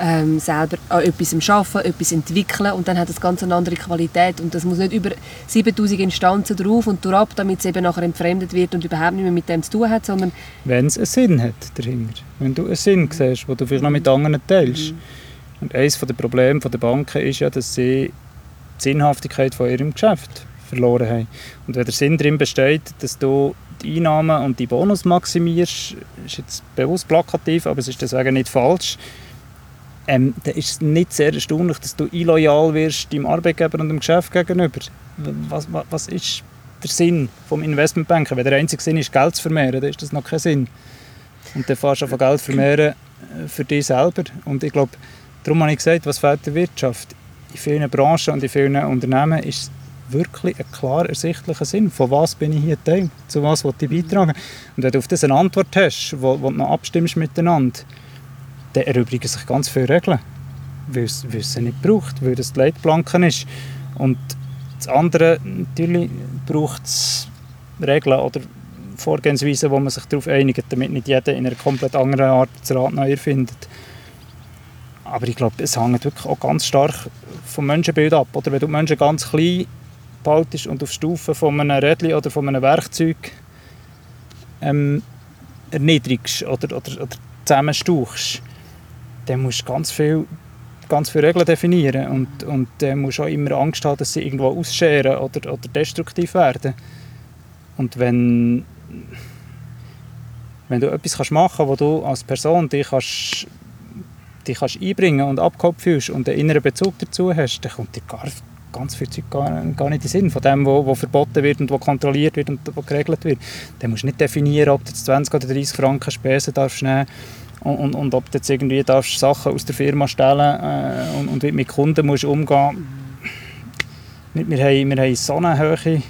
ähm, selber an etwas arbeiten, etwas entwickeln und dann hat das ganz eine andere Qualität und das muss nicht über siebentausend Instanzen drauf und durchab, damit es eben nachher entfremdet wird und überhaupt nicht mehr mit dem zu tun hat, sondern... Wenn es einen Sinn hat, dahinter. Wenn du einen Sinn mhm. siehst, den du vielleicht noch mit anderen teilst. Mhm. Und eines der Probleme der Banken ist ja, dass sie die Sinnhaftigkeit von ihrem Geschäft verloren haben. Und wenn der Sinn darin besteht, dass du die Einnahmen und die Bonus maximierst, ist jetzt bewusst plakativ, aber es ist deswegen nicht falsch, ähm, dann ist es nicht sehr erstaunlich, dass du illoyal wirst deinem Arbeitgeber und dem Geschäft gegenüber. Was, was, was ist der Sinn vom Investmentbanken? Wenn der einzige Sinn ist, Geld zu vermehren, dann ist das noch kein Sinn. Und dann fährst du von Geld vermehren für dich selber. Und ich glaube, darum habe ich gesagt, was fehlt der Wirtschaft? In vielen Branchen und in vielen Unternehmen ist wirklich einen klar ersichtlichen Sinn. Von was bin ich hier Teil? Zu was will ich beitragen? Und wenn du auf das eine Antwort hast, wo, wo du noch abstimmst miteinander, dann erübrigen sich ganz viele Regeln, weil es, weil es nicht braucht, weil das die Leitplanken ist. Und das andere, natürlich braucht es Regeln oder Vorgehensweisen, wo man sich darauf einigt, damit nicht jeder in einer komplett anderen Art das Rad neu erfindet. Aber ich glaube, es hängt wirklich auch ganz stark vom Menschenbild ab. Oder wenn du die Menschen ganz klein behaltest und auf Stufen von einem Rädchen oder von einem Werkzeug ähm, erniedrigst oder, oder, oder zusammenstauchst, dann musst du ganz viel, ganz viele Regeln definieren und, und dann musst du auch immer Angst haben, dass sie irgendwo ausscheren oder, oder destruktiv werden. Und wenn, wenn du etwas machen kannst, wo du als Person dich kannst dich kannst einbringen und abgeholt fühlst und einen inneren Bezug dazu hast, dann kommt dir gar, ganz viel Zeug gar, gar nicht in den Sinn. Von dem, was verboten wird und was kontrolliert wird und was geregelt wird. Dann musst du nicht definieren, ob du zwanzig oder dreißig Franken Spesen darfst nehmen und, und, und ob du jetzt irgendwie darfst Sachen aus der Firma stellen äh, und, und wie mit Kunden musst umgehen. Wir, wir haben, wir haben so eine hohe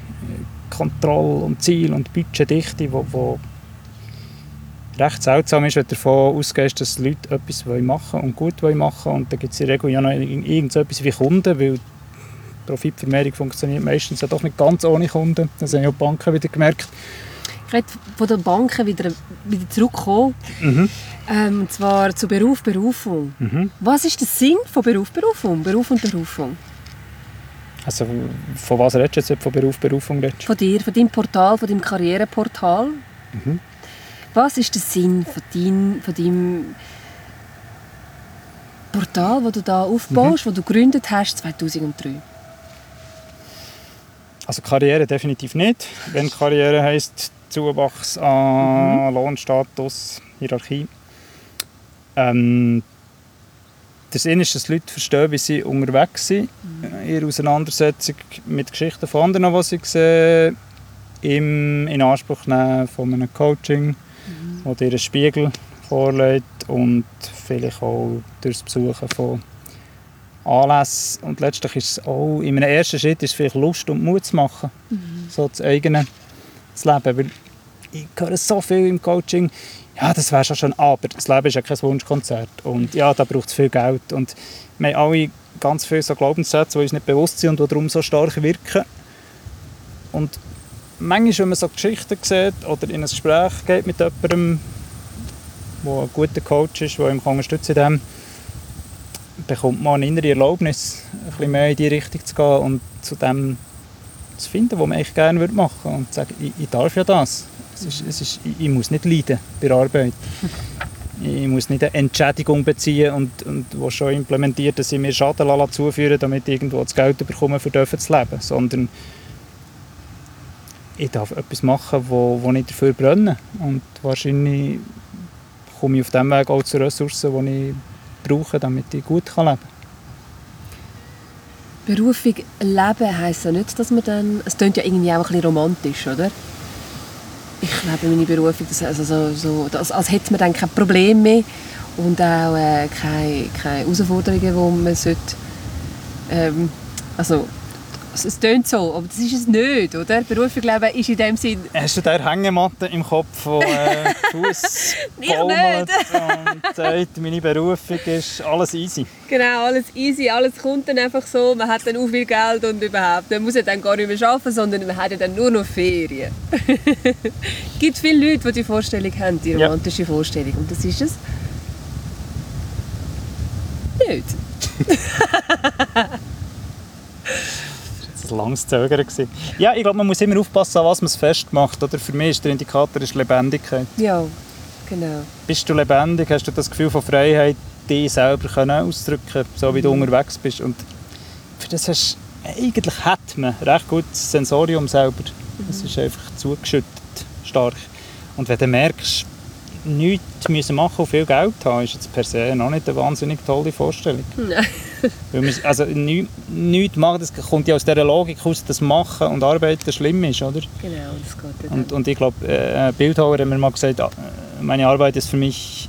Kontrolle und Ziel und Budgetdichte, wo, wo recht seltsam ist, wenn du davon ausgehst, dass Leute etwas machen und gut machen wollen. Und dann gibt es in der Regel ja noch irgendetwas wie Kunden, weil die Profitvermehrung funktioniert meistens ja doch nicht ganz ohne Kunden. Das haben ja die Banken wieder gemerkt. Ich rede von den Banken wieder, wieder zurückkommen. Mhm. Ähm, und zwar zu Beruf, Berufung. Mhm. Was ist der Sinn von Beruf, Berufung? Beruf und Berufung? Also, von was redest du jetzt? Von Beruf, Berufung redest? Von dir, von deinem Portal, von deinem Karriereportal. Mhm. Was ist der Sinn von deinem, von deinem Portal, das du da aufbaust, mhm. das du gegründet hast zweitausenddrei? Also Karriere definitiv nicht. Wenn Karriere heisst, Zuwachs an mhm. Lohnstatus, Hierarchie. Ähm, Der Sinn ist, dass die Leute verstehen, wie sie unterwegs sind. Mhm. Ihre Auseinandersetzung mit Geschichten von anderen, die sie sehen, im Inanspruch nehmen von einem Coaching, mhm. das dir einen Spiegel vorlegt und vielleicht auch durch das Besuchen von Anlässen. Und letztlich ist es auch, in einem ersten Schritt ist es vielleicht Lust und Mut zu machen, mhm. so das eigene zu leben. Weil ich höre so viel im Coaching. Ja, das wäre schon schön, aber das Leben ist ja kein Wunschkonzert. Und ja, da braucht es viel Geld. Und wir haben alle ganz viele so Glaubenssätze, die uns nicht bewusst sind und die darum so stark wirken. Und manchmal, wenn man so Geschichten sieht oder in ein Gespräch geht mit jemandem, der ein guter Coach ist, der ihm unterstützt in dem, bekommt man eine innere Erlaubnis, ein bisschen mehr in die Richtung zu gehen und zu dem zu finden, was man eigentlich gerne machen würde. Und zu sagen, ich, ich darf ja das. Es ist, es ist, ich muss nicht leiden bei der Arbeit. Ich muss nicht eine Entschädigung beziehen und, und wo schon implementiert, dass ich mir Schaden zuführen, damit ich irgendwo das Geld bekomme, um zu leben. Sondern ich darf etwas machen, wo, wo ich dafür brenne. Und wahrscheinlich komme ich auf diesem Weg auch zu Ressourcen, die ich brauche, damit ich gut leben kann. Berufung leben heisst ja nicht, dass man dann... Es klingt ja irgendwie auch ein bisschen romantisch, oder? Ich lebe meine Berufung, das, also so, so, das, als hätte man dann kein Problem mehr und auch äh, keine, keine Herausforderungen, die man sollte... Ähm, also, es klingt so, aber das ist es nicht, oder? Berufung leben ist in dem Sinn... Hast du da Hängematte im Kopf, wo äh, Fuss baumelt und sagt, meine Berufung ist alles easy? Genau, alles easy, alles kommt dann einfach so, man hat dann auch viel Geld und überhaupt. Man muss ja dann gar nicht mehr arbeiten, sondern man hat ja dann nur noch Ferien. Es gibt viele Leute, die die Vorstellung haben, die romantische ja. Vorstellung, und das ist es nicht. Langes Zögern gewesen. Ja, ich glaube, man muss immer aufpassen, an was man es festmacht. Oder für mich ist der Indikator ist Lebendigkeit. Ja, genau. Bist du lebendig, hast du das Gefühl von Freiheit, dich selber können ausdrücken, so wie du mhm. unterwegs bist. Und für das hast eigentlich hat man recht gutes Sensorium selber. Es mhm. ist einfach zugeschüttet, stark. Und wenn du merkst, nichts müssen machen und viel Geld haben, ist jetzt per se noch nicht eine wahnsinnig tolle Vorstellung. Nein. Weil man, also nichts nicht machen, das kommt ja aus dieser Logik aus, dass Machen und Arbeiten schlimm ist, oder? Genau, das geht und, und ich glaube, äh, Bildhauer hat mir mal gesagt, meine Arbeit ist für mich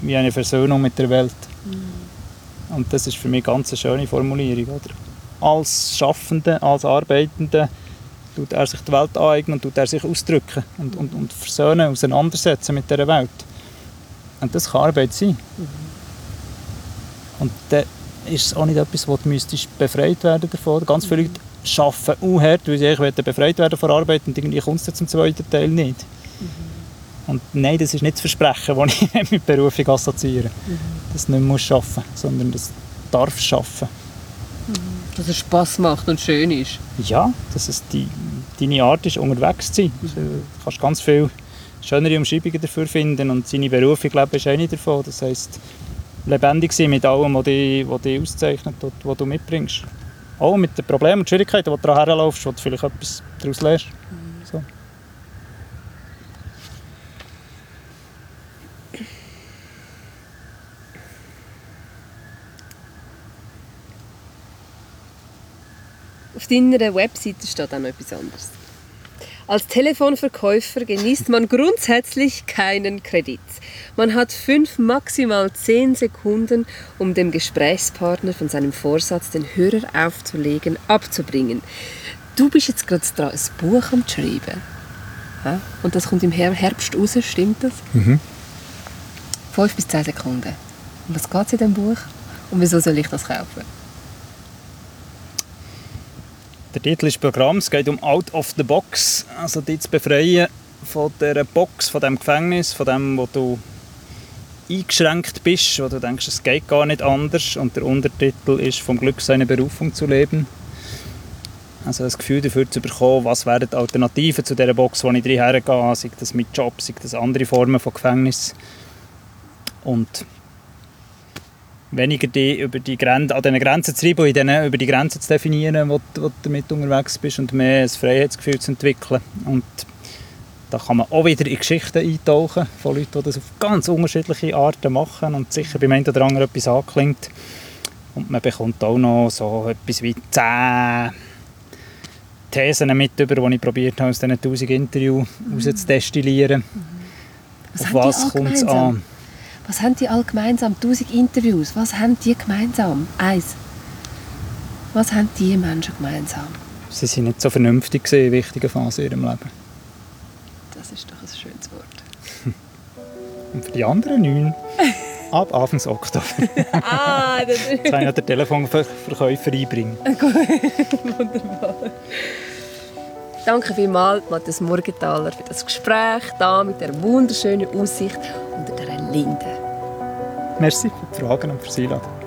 wie eine Versöhnung mit der Welt. Mhm. Und das ist für mich ganz eine schöne Formulierung, oder? Als Schaffende, als Arbeitende tut er sich die Welt aneignen und tut er sich ausdrücken und, und, und versöhnen, auseinandersetzen mit dieser Welt. Und das kann Arbeit sein. Mhm. Und dann ist es auch nicht etwas, wo du befreit werden davon. Ganz viele mhm. Leute arbeiten auch hart, weil sie eigentlich befreit werden von Arbeit und irgendwie kommt es zum zweiten Teil nicht. Mhm. Und nein, das ist nicht das Versprechen, das ich mit Berufung assoziiere. Mhm. Dass du nicht musst arbeiten, sondern dass du darfst arbeiten. Dass es Spass macht und schön ist. Ja, dass es die, deine Art ist, unterwegs zu sein. Also, du kannst ganz viele schönere Umschreibungen dafür finden und seine Berufung leben ist eine davon. Das heisst, lebendig sein mit allem, was dich, was dich auszeichnet und was du mitbringst. Auch mit den Problemen und Schwierigkeiten, die du daran herlaufst, wo du vielleicht etwas daraus lernst. Mhm. So. Auf deiner Webseite steht auch noch etwas anderes. Als Telefonverkäufer genießt man grundsätzlich keinen Kredit. Man hat fünf, maximal zehn Sekunden, um dem Gesprächspartner von seinem Vorsatz, den Hörer aufzulegen, abzubringen. Du bist jetzt gerade dran, ein Buch am Schreiben. Ja? Und das kommt im Herbst raus, stimmt das? Mhm. Fünf bis zehn Sekunden. Um was geht es in diesem Buch? Und wieso soll ich das kaufen? Der Titel ist Programm, es geht um Out of the Box, also dich zu befreien von dieser Box, von diesem Gefängnis, von dem, wo du eingeschränkt bist, wo du denkst, es geht gar nicht anders. Und der Untertitel ist «Vom Glück seine Berufung zu leben». Also das Gefühl dafür zu bekommen, was wären die Alternativen zu dieser Box, wo ich drin hergehe, sei das mit Job, sei das andere Formen von Gefängnis. Und weniger die, über die Grenze, an diesen Grenzen zu treiben, denen, über die Grenzen zu definieren, wo du damit unterwegs bist, und mehr ein Freiheitsgefühl zu entwickeln. Und da kann man auch wieder in Geschichten eintauchen von Leuten, die das auf ganz unterschiedliche Arten machen und sicher beim einen oder anderen etwas anklingt. Und man bekommt auch noch so etwas wie zehn Thesen mit, über, die ich probiert habe, aus diesen tausend Interviews herauszudestillieren. Mhm. Mhm. Auf was kommt es an? Was haben die alle gemeinsam? tausend Interviews. Was haben die gemeinsam? Eins. Was haben die Menschen gemeinsam? Sie waren nicht so vernünftig gewesen in wichtigen Phasen in ihrem Leben. Das ist doch ein schönes Wort. Und für die anderen neun ab Anfang Oktober. Ah, das ist... Jetzt kann ich noch den Telefonverkäufer einbringen. Wunderbar. Danke vielmals, Matthias Morgenthaler, für das Gespräch hier mit dieser wunderschönen Aussicht unter der Linde. Merci für die Fragen und fürs Einladen.